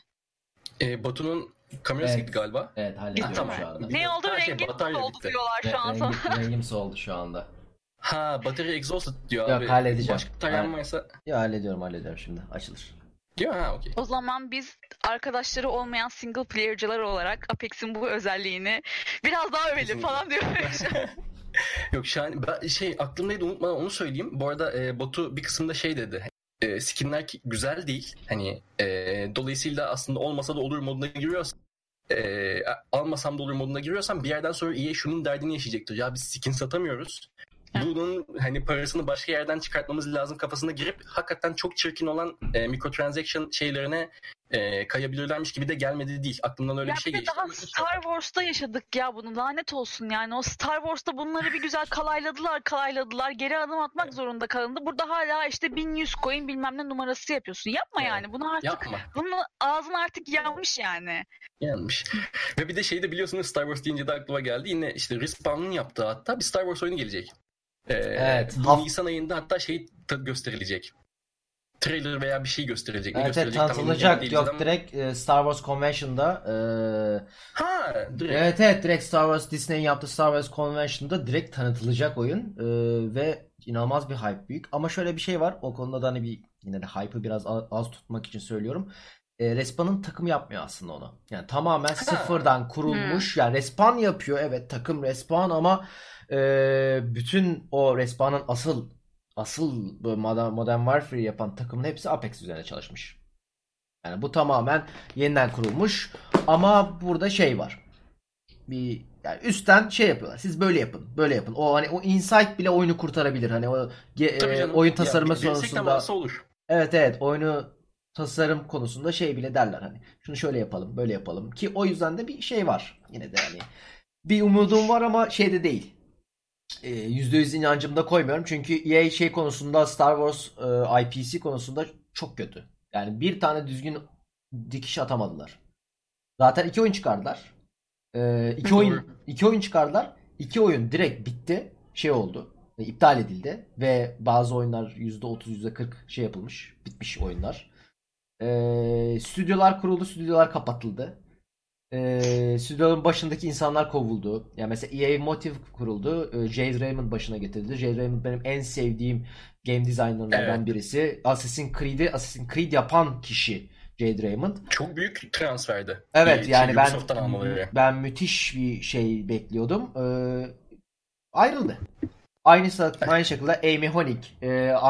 Batu'nun kamerası gitti galiba. Evet, hallediyorum şu anda. Ne oldu? Rengim soldu diyorlar şu an sana. Rengim soldu şu anda. Ha, batarya exhausted diyor abi. Yok, halledeceğim. Başka dayanmaysa... Ya hallediyorum şimdi. Açılır. Diyor ha, okey. O zaman biz arkadaşları olmayan single player'cılar olarak Apex'in bu özelliğini biraz daha övelim falan diyor. Yok şahane. Ben aklımdaydı, unutmadan onu söyleyeyim. Bu arada Batu bir kısımda şey dedi. Skinler güzel değil. Hani dolayısıyla aslında olmasa da olur moduna giriyorsan, almasam da olur moduna giriyorsan bir yerden sonra EA şunun derdini yaşayacaktır. Ya biz skin satamıyoruz. Bunun hani parasını başka yerden çıkartmamız lazım kafasına girip hakikaten çok çirkin olan microtransaction şeylerine kayabilirlermiş gibi de gelmedi değil. Aklımdan öyle bir şey geçti. Ya bir de daha Star Wars'ta yaşadık ya bunu. Lanet olsun yani. O Star Wars'ta bunları bir güzel kalayladılar. Geri adım atmak zorunda kalındı. Burada hala işte 1100 coin bilmem ne numarası yapıyorsun. Yapma yani. Bunu artık bunun ağzını artık yanmış yani. Yanmış. Ve bir de de biliyorsunuz, Star Wars deyince de aklıma geldi. Yine işte Respawn'ın yaptığı hatta bir Star Wars oyunu gelecek. Nisan ayında hatta gösterilecek. Trailer veya bir şey gösterilecek. Evet, tanıtılacak. Yok, direkt Star Wars Convention'da direkt. Evet, direkt Star Wars, Disney'in yaptığı Star Wars Convention'da direkt tanıtılacak oyun ve inanılmaz bir hype büyük. Ama şöyle bir şey var. O konuda da hani yine de hype'ı biraz az tutmak için söylüyorum. Respawn'ın takım yapmıyor aslında onu. Yani tamamen sıfırdan kurulmuş. Yani Respawn yapıyor. Evet, takım Respawn ama bütün o Respawn'ın asıl Modern Warfare yapan takımın hepsi Apex üzerine çalışmış. Yani bu tamamen yeniden kurulmuş. Ama burada var. Bir yani üstten yapıyorlar. Siz böyle yapın. O hani o insight bile oyunu kurtarabilir. Hani o oyun tasarımı sonrasında. Evet, oyunu tasarım konusunda bile derler hani. Şunu şöyle yapalım, böyle yapalım ki o yüzden de bir var. Yine de hani bir umudum var ama değil. %100 inancımı da koymuyorum. Çünkü EA konusunda, Star Wars IPC konusunda çok kötü. Yani bir tane düzgün dikiş atamadılar. Zaten 2 oyun çıkardılar. 2 oyun çıkardılar. 2 oyun direkt bitti. Oldu. İptal edildi. Ve bazı oyunlar %30, %40 yapılmış. Bitmiş oyunlar. Stüdyolar kuruldu. Stüdyolar kapatıldı. Stüdyonun başındaki insanlar kovuldu. Yani mesela EA Motive kuruldu. Jade Raymond başına getirildi. Jade Raymond benim en sevdiğim game designerlardan birisi. Assassin's Creed yapan kişi Jade Raymond. Çok büyük transferdi. Evet, yani ben müthiş bir bekliyordum. Ayrıldı. Aynı şekilde Amy Honig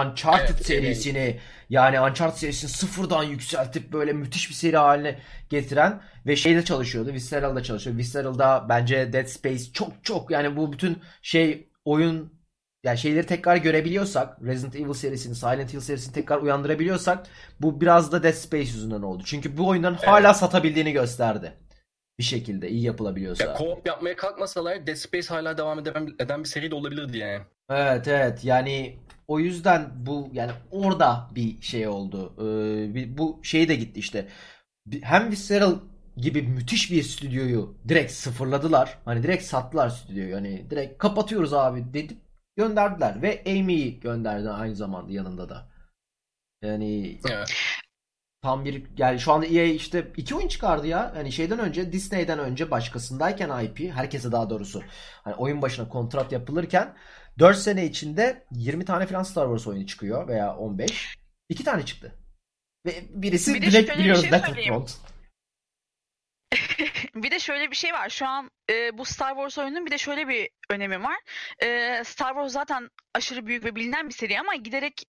Uncharted serisini yani Uncharted serisini sıfırdan yükseltip böyle müthiş bir seri haline getiren ve de çalışıyordu. Visceral'da çalışıyor. Visceral'da bence Dead Space çok yani bu bütün oyun yani şeyleri tekrar görebiliyorsak, Resident Evil serisini, Silent Hill serisini tekrar uyandırabiliyorsak, bu biraz da Dead Space yüzünden oldu. Çünkü bu oyunların hala satabildiğini gösterdi. Bir şekilde iyi yapılabiliyorsa. Ya, co-op yapmaya kalkmasalar Dead Space hala devam eden bir seri de olabilirdi yani. Evet evet, yani o yüzden bu yani orada bir şey oldu. Bu şey de gitti işte. Hem Visceral gibi müthiş bir stüdyoyu direkt sıfırladılar. Hani direkt sattılar stüdyoyu. Hani direkt kapatıyoruz abi dedi, gönderdiler ve Amy'yi gönderdi aynı zamanda yanında da. Yani evet. Tam bir yani şu anda EA işte 2 oyun çıkardı ya. Hani şeyden önce, Disney'den önce başkasındayken IP, herkese daha doğrusu hani oyun başına kontrat yapılırken 4 sene içinde 20 tane falan Star Wars oyunu çıkıyor veya 15. 2 tane çıktı. Ve birisi bir direkt biliyoruz şey Battlefront. Bir de şöyle bir şey var. Şu an bu Star Wars oyununun bir de şöyle bir önemi var. Star Wars zaten aşırı büyük ve bilinen bir seri ama giderek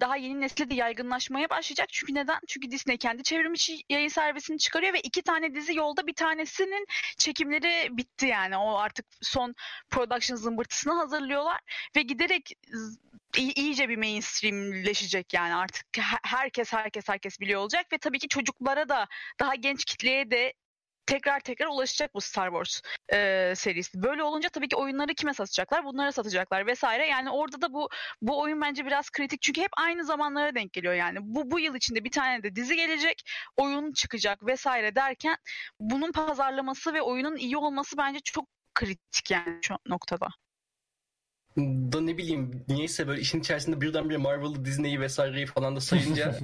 daha yeni nesle de yaygınlaşmaya başlayacak. Çünkü neden? Çünkü Disney kendi çevrimiçi yayın servisini çıkarıyor ve 2 tane dizi yolda, bir tanesinin çekimleri bitti yani. O artık son production zımbırtısını hazırlıyorlar ve giderek iyice bir mainstreamleşecek yani artık herkes biliyor olacak ve tabii ki çocuklara da, daha genç kitleye de tekrar ulaşacak bu Star Wars serisi. Böyle olunca tabii ki oyunları kime satacaklar? Bunlara satacaklar vesaire. Yani orada da bu oyun bence biraz kritik. Çünkü hep aynı zamanlara denk geliyor yani. Bu yıl içinde bir tane de dizi gelecek, oyun çıkacak vesaire derken bunun pazarlaması ve oyunun iyi olması bence çok kritik yani şu noktada. Da ne bileyim, niyeyse böyle işin içerisinde birdenbire Marvel'ı, Disney'i vesaireyi falan da sayınca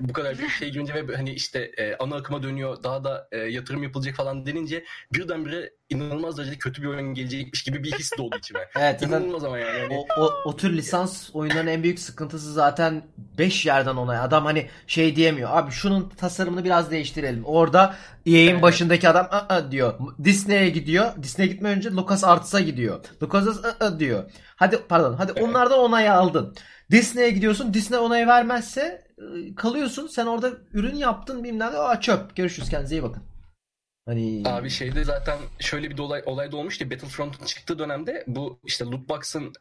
bu kadar bir şey görünce ve hani işte ana akıma dönüyor, daha da yatırım yapılacak falan denince birdenbire inanılmaz derecede kötü bir oyun gelecekmiş gibi bir his doğdu içime. Evet, inanılmaz ama yani. O tür lisans oyunların en büyük sıkıntısı zaten 5 yerden ona. Adam hani şey diyemiyor. Abi şunun tasarımını biraz değiştirelim. Orada EA'in başındaki adam diyor. Disney'e gidiyor. Disney'e gitmeden önce LucasArts'a gidiyor. LucasArts diyor. Hadi onlardan onayı aldın. Disney'e gidiyorsun. Disney onayı vermezse kalıyorsun. Sen orada ürün yaptın bilmem ne. Çöp. Görüşürüz, kendinize iyi bakın. Hani... Abi şeyde zaten şöyle bir olay da olmuştu. Battlefront'un çıktığı dönemde bu işte lootbox'ın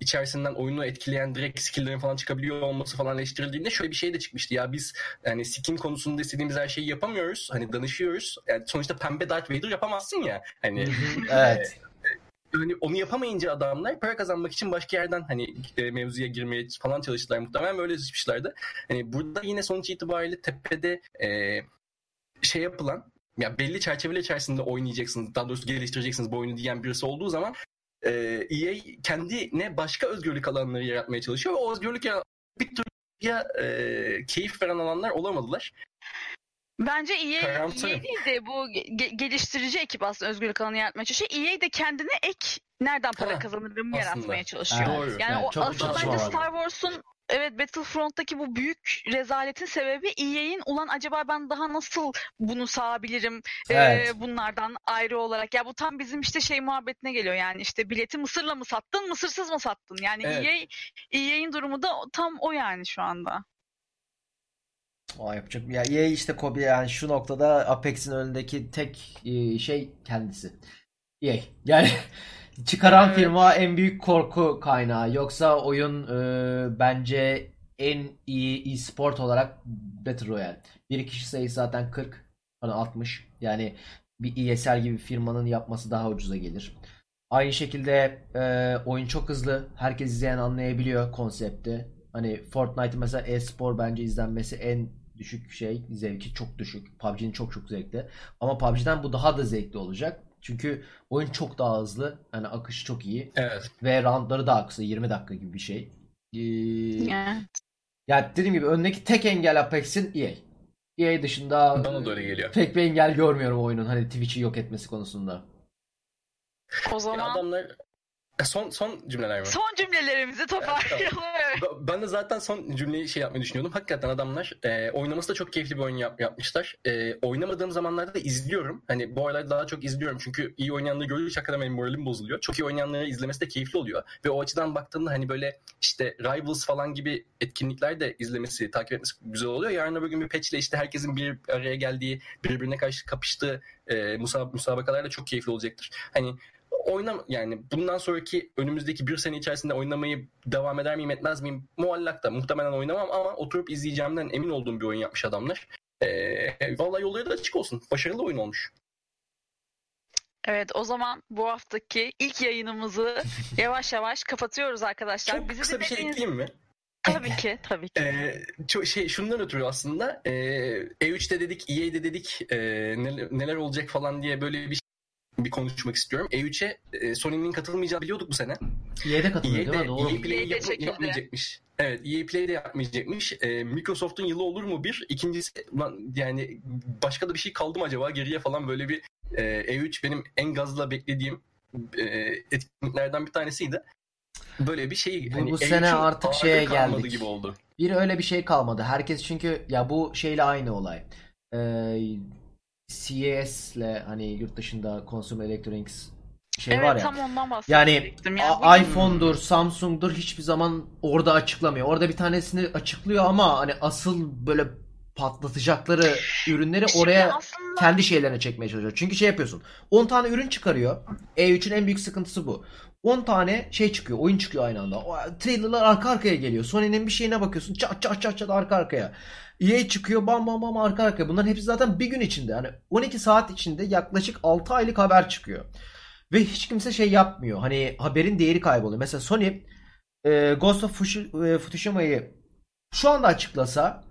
içerisinden oyunu etkileyen direkt skill'lerin falan çıkabiliyor olması falan eleştirildiğinde şöyle bir şey de çıkmıştı. Ya biz yani skin konusunda istediğimiz her şeyi yapamıyoruz. Hani danışıyoruz. Yani sonuçta pembe Darth Vader yapamazsın ya. Hani evet. Yani onu yapamayınca adamlar para kazanmak için başka yerden hani mevzuya girmeye falan çalıştılar muhtemelen, öyle çalışmışlardı. Hani burada yine sonuç itibariyle tepede şey yapılan, ya belli çerçeveler içerisinde oynayacaksınız, daha doğrusu geliştireceksiniz bu oyunu diyen birisi olduğu zaman EA kendine başka özgürlük alanları yaratmaya çalışıyor. O özgürlük bir türlü keyif veren alanlar olamadılar. Bence EA değil de bu geliştirici ekip aslında özgürlük alanı yaratmaya çalışıyor. EA de kendine ek nereden para kazanırım yaratmaya çalışıyor. Evet, yani evet, o aslında bence Star Wars'un Battlefront'taki bu büyük rezaletin sebebi EA'in ulan acaba ben daha nasıl bunu sağabilirim bunlardan ayrı olarak. Ya bu tam bizim işte şey muhabbetine geliyor yani işte bileti Mısır'la mı sattın, Mısırsız mı sattın? Yani EA'in durumu da tam o yani şu anda. Yapacak ya EA işte Kobe yani şu noktada Apex'in önündeki tek şey kendisi. EA yani çıkaran firma en büyük korku kaynağı. Yoksa oyun bence en iyi e-sport olarak Battle Royale. Bir kişi sayısı zaten 40, hani 60. Yani bir ESL gibi firmanın yapması daha ucuza gelir. Aynı şekilde oyun çok hızlı. Herkes izleyen anlayabiliyor konsepti. Hani Fortnite mesela e-spor bence izlenmesi en düşük şey. Zevki çok düşük. PUBG'nin çok zevkli. Ama PUBG'den bu daha da zevkli olacak. Çünkü oyun çok daha hızlı. Yani akışı çok iyi. Evet. Ve roundları daha kısa. 20 dakika gibi bir şey. Evet. Yani dediğim gibi öndeki tek engel Apex'in EA. EA dışında bana da öyle geliyor. Pek bir engel görmüyorum oyunun. Hani Twitch'i yok etmesi konusunda. O zaman... Adamlar... Son cümleler mi? Son cümlelerimizi toparlayalım. Tamam. Ben de zaten son cümleyi şey yapmayı düşünüyordum. Hakikaten adamlar oynaması da çok keyifli bir oyun yapmışlar. Oynamadığım zamanlarda da izliyorum. Hani bu aralar daha çok izliyorum. Çünkü iyi oynayanları görüyoruz. Hakikaten benim moralim bozuluyor. Çok iyi oynayanları izlemesi de keyifli oluyor. Ve o açıdan baktığımda hani böyle işte Rivals falan gibi etkinlikler de izlemesi, takip etmesi güzel oluyor. Yarın öbür gün bir patchle işte herkesin bir araya geldiği, birbirine karşı kapıştığı musabakalarla çok keyifli olacaktır. Hani yani bundan sonraki önümüzdeki bir sene içerisinde oynamayı devam eder miyim etmez miyim muallak da, muhtemelen oynamam ama oturup izleyeceğimden emin olduğum bir oyun yapmış adamlar. Vallahi yolları da açık olsun. Başarılı oyun olmuş. Evet, o zaman bu haftaki ilk yayınımızı yavaş yavaş kapatıyoruz arkadaşlar. Çok kısa bir şey ekleyeyim mi? Tabii ki, tabii ki. Şundan ötürü aslında E3'te dedik, EA'de dedik neler olacak falan diye böyle bir konuşmak istiyorum. E3'e Sony'nin katılmayacağı biliyorduk bu sene. EA'de katılıyor değil mi? Doğru. EA Play yapmayacakmış. Evet, EA Play de yapmayacakmış. Microsoft'un yılı olur mu bir? İkincisi, yani başka da bir şey kaldı mı acaba geriye falan, böyle bir E3 benim en gazla beklediğim etkinliklerden bir tanesiydi. Böyle bir şey. Bu sene artık şeye geldik. Gibi oldu. Bir öyle bir şey kalmadı. Herkes çünkü ya bu şeyle aynı olay. CES'le hani yurt dışında Consumer Electronics şey var ya. Tam ondan bahsedecektim. Yani iPhone'dur, Samsung'dur hiçbir zaman orada açıklamıyor. Orada bir tanesini açıklıyor ama hani asıl böyle patlatacakları ürünleri oraya aslında kendi şeylerine çekmeye çalışıyor. Çünkü şey yapıyorsun. 10 tane ürün çıkarıyor. E3'ün en büyük sıkıntısı bu. 10 tane şey çıkıyor, oyun çıkıyor aynı anda. Trailer'lar arka arkaya geliyor. Sony'nin bir şeyine bakıyorsun. Çat çat çat çat arka arkaya. EA çıkıyor, bam bam bam arka arkaya. Bunların hepsi zaten bir gün içinde. Yani 12 saat içinde yaklaşık 6 aylık haber çıkıyor. Ve hiç kimse şey yapmıyor. Hani haberin değeri kayboluyor. Mesela Sony Ghost of Fukushima'yı şu anda açıklasa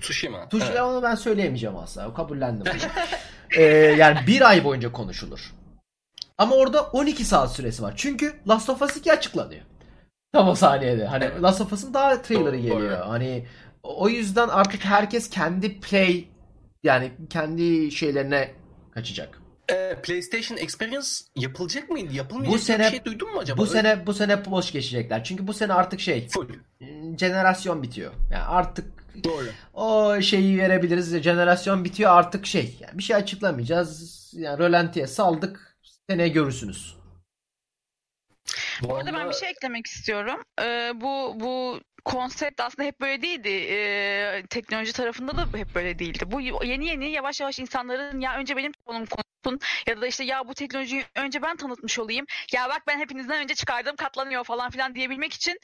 Tuşima evet. Onu ben söyleyemeyeceğim asla. O kabullendim. Yani bir ay boyunca konuşulur. Ama orada 12 saat süresi var. Çünkü Last of Us 2 açıklanıyor. Tam o saniyede. Hani evet. Last of Us'ın daha trailer'ı geliyor. Hani o yüzden artık herkes kendi play, yani kendi şeylerine kaçacak. PlayStation Experience yapılacak mıydı? Yapılmayacak bu sene, bir şey duydun mu acaba? Bu sene boş geçecekler. Çünkü bu sene artık şey full jenerasyon bitiyor. Yani artık doğru. O şeyi verebiliriz. Jenerasyon bitiyor artık şey. Yani bir şey açıklamayacağız. Yani rölantiye saldık. Seneye görürsünüz. Bu arada ben bir şey eklemek istiyorum. Bu konsept aslında hep böyle değildi. Teknoloji tarafında da hep böyle değildi. Bu yeni yavaş yavaş insanların ya önce benim telefonum konuşsun ya da işte ya bu teknolojiyi önce ben tanıtmış olayım. Ya bak ben hepinizden önce çıkardım katlanıyor falan filan diyebilmek için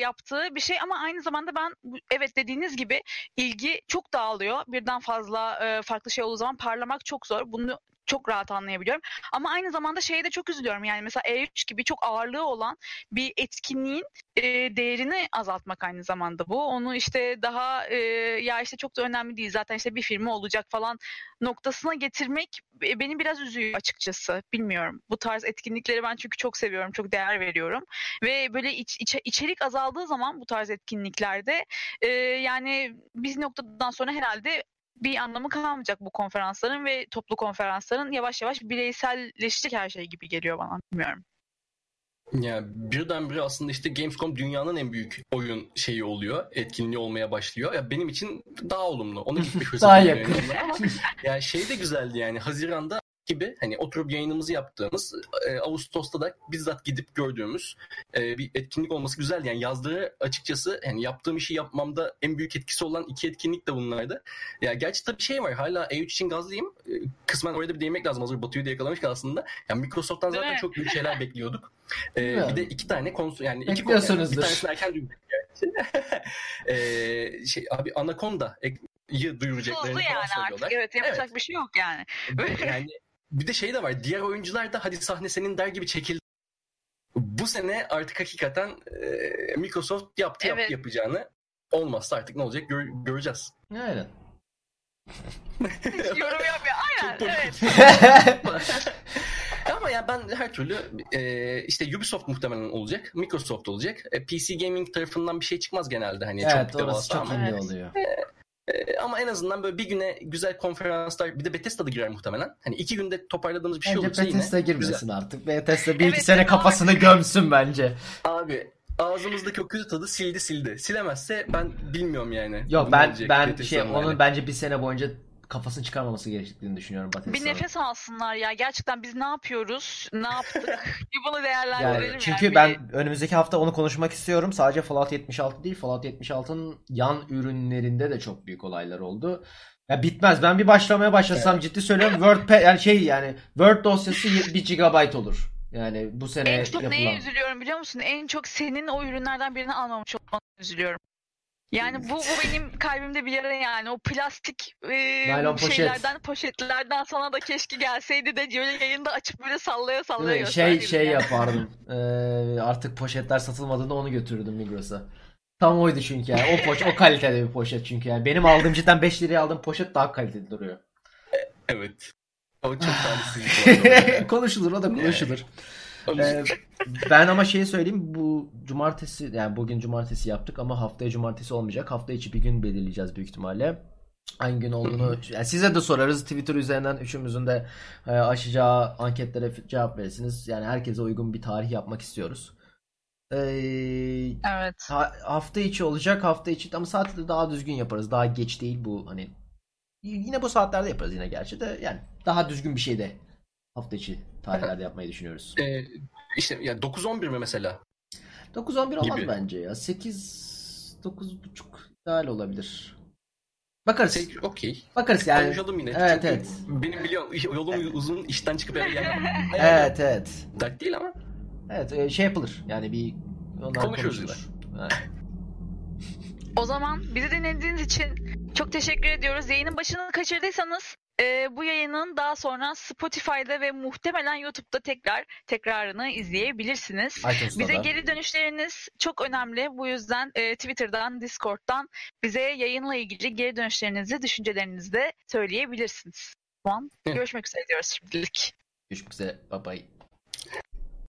yaptığı bir şey. Ama aynı zamanda ben evet dediğiniz gibi ilgi çok dağılıyor. Birden fazla farklı şey olduğu zaman parlamak çok zor. Bunu çok rahat anlayabiliyorum. Ama aynı zamanda şeye de çok üzülüyorum. Yani mesela E3 gibi çok ağırlığı olan bir etkinliğin değerini azaltmak aynı zamanda bu. Onu işte daha ya işte çok da önemli değil. Zaten işte bir filmi olacak falan noktasına getirmek beni biraz üzüyor açıkçası. Bilmiyorum. Bu tarz etkinlikleri ben çünkü çok seviyorum. Çok değer veriyorum. Ve böyle içerik azaldığı zaman bu tarz etkinliklerde yani biz noktadan sonra herhalde bir anlamı kalmayacak bu konferansların ve toplu konferansların, yavaş yavaş bireyselleşecek her şey gibi geliyor bana, bilmiyorum. Ya birdenbire aslında işte Gamescom dünyanın en büyük oyun şeyi oluyor, etkinliği olmaya başlıyor. Ya benim için daha olumlu. Ona gitmiş fırsatım. Daha yakın. Yani şey de güzeldi yani Haziran'da gibi hani oturup yayınımızı yaptığımız, Ağustos'ta da bizzat gidip gördüğümüz bir etkinlik olması güzeldi. Yani yazdığı açıkçası yani yaptığım işi yapmamda en büyük etkisi olan iki etkinlik de bunlardı. Ya gerçi tabii şey var, hala E3 için gazlıyım. Kısmen orada bir değinmek lazım. Hazır Batu'yu da yakalamışken aslında. Yani Microsoft'tan zaten evet, çok büyük şeyler bekliyorduk. Bir de iki tane konsol, yani iki konsol. Yani bir tanesini erken duyurduk. Abi Anaconda'yı duyuracaklarını falan yani söylüyorlar. Artık, evet, yapacak evet. Bir şey yok yani. Yani bir de şey de var. Diğer oyuncular da hadi sahne senin der gibi çekildi. Bu sene artık hakikaten Microsoft yaptı evet, yapacağını. Olmazsa artık ne olacak göreceğiz. Aynen. Hiç yorum yapmıyor. Aynen. Evet. Ama ya ben her türlü işte Ubisoft muhtemelen olacak. Microsoft olacak. PC Gaming tarafından bir şey çıkmaz genelde. Hani evet, çok orası çok ünlü oluyor. Ama en azından böyle bir güne güzel konferanslar, bir de Bethesda'da girer muhtemelen. Hani iki günde toparladığımız bir şey bence olursa yine. Bethesda girmesin artık. Bethesda bir iki sene kafasını gömsün bence. Abi ağzımızdaki o kötü tadı sildi. Silemezse ben bilmiyorum yani. Yok ben şey onun yani. Bence bir sene boyunca kafasını çıkarmaması gerektiğini düşünüyorum. Bir nefes alsınlar ya. Gerçekten biz ne yapıyoruz? Ne yaptık? Bunu değerlendirelim yani. Çünkü yani ben önümüzdeki hafta onu konuşmak istiyorum. Sadece Fallout 76 değil. Fallout 76'nın yan ürünlerinde de çok büyük olaylar oldu. Ya bitmez. Ben bir başlamaya başlasam ciddi söylüyorum. Word yani Word dosyası 1 GB olur. Yani bu sene en çok yapılan... Neye üzülüyorum biliyor musun? En çok senin o ürünlerden birini almamış olmanı üzülüyorum. Yani bu benim kalbimde bir yara yani. O plastik şeylerden, poşetlerden sana da keşke gelseydi de böyle yayında açıp böyle sallaya sallaya gösterdim. Şey yani. Yapardım. Artık poşetler satılmadığında onu götürürdüm Migros'a. Tam oydu çünkü yani. O kalitede bir poşet çünkü yani. Benim aldığım cidden 5 liraya aldığım poşet daha kaliteli duruyor. Evet. Ama çok talihsizlik. Konuşulur, o da konuşulur. Ben ama şeyi söyleyeyim, bu cumartesi, yani bugün cumartesi yaptık ama haftaya cumartesi olmayacak. Hafta içi bir gün belirleyeceğiz büyük ihtimalle. Hangi gün olduğunu yani size de sorarız. Twitter üzerinden üçümüzün de aşacağı anketlere cevap verirsiniz. Yani herkese uygun bir tarih yapmak istiyoruz. Evet. Hafta içi olacak, hafta içi ama saatleri daha düzgün yaparız. Daha geç değil bu hani. Yine bu saatlerde yaparız yine gerçi de yani daha düzgün bir şey de hafta içi tarihlerde yapmayı düşünüyoruz. İşte yani 9-11 mi mesela? 9-11 olmaz gibi. Bence ya. 8-9.30 ideal olabilir. Bakarız. Okey. Bakarız yani. Konuşalım yine. Evet. Çünkü evet. Benim biliyorum yolum uzun, işten çıkıp eve geldim. Evet evet. Dert değil ama. Evet şey yapılır yani bir konuşuruz. Evet. O zaman bizi dinlediğiniz için çok teşekkür ediyoruz. Yayının başını kaçırdıysanız bu yayının daha sonra Spotify'da ve muhtemelen YouTube'da tekrarını izleyebilirsiniz. Bize geri dönüşleriniz çok önemli. Bu yüzden Twitter'dan, Discord'dan bize yayınla ilgili geri dönüşlerinizi, düşüncelerinizi de söyleyebilirsiniz. Tamam. Görüşmek üzere diyoruz şimdilik. Görüşmek üzere. Bye bye.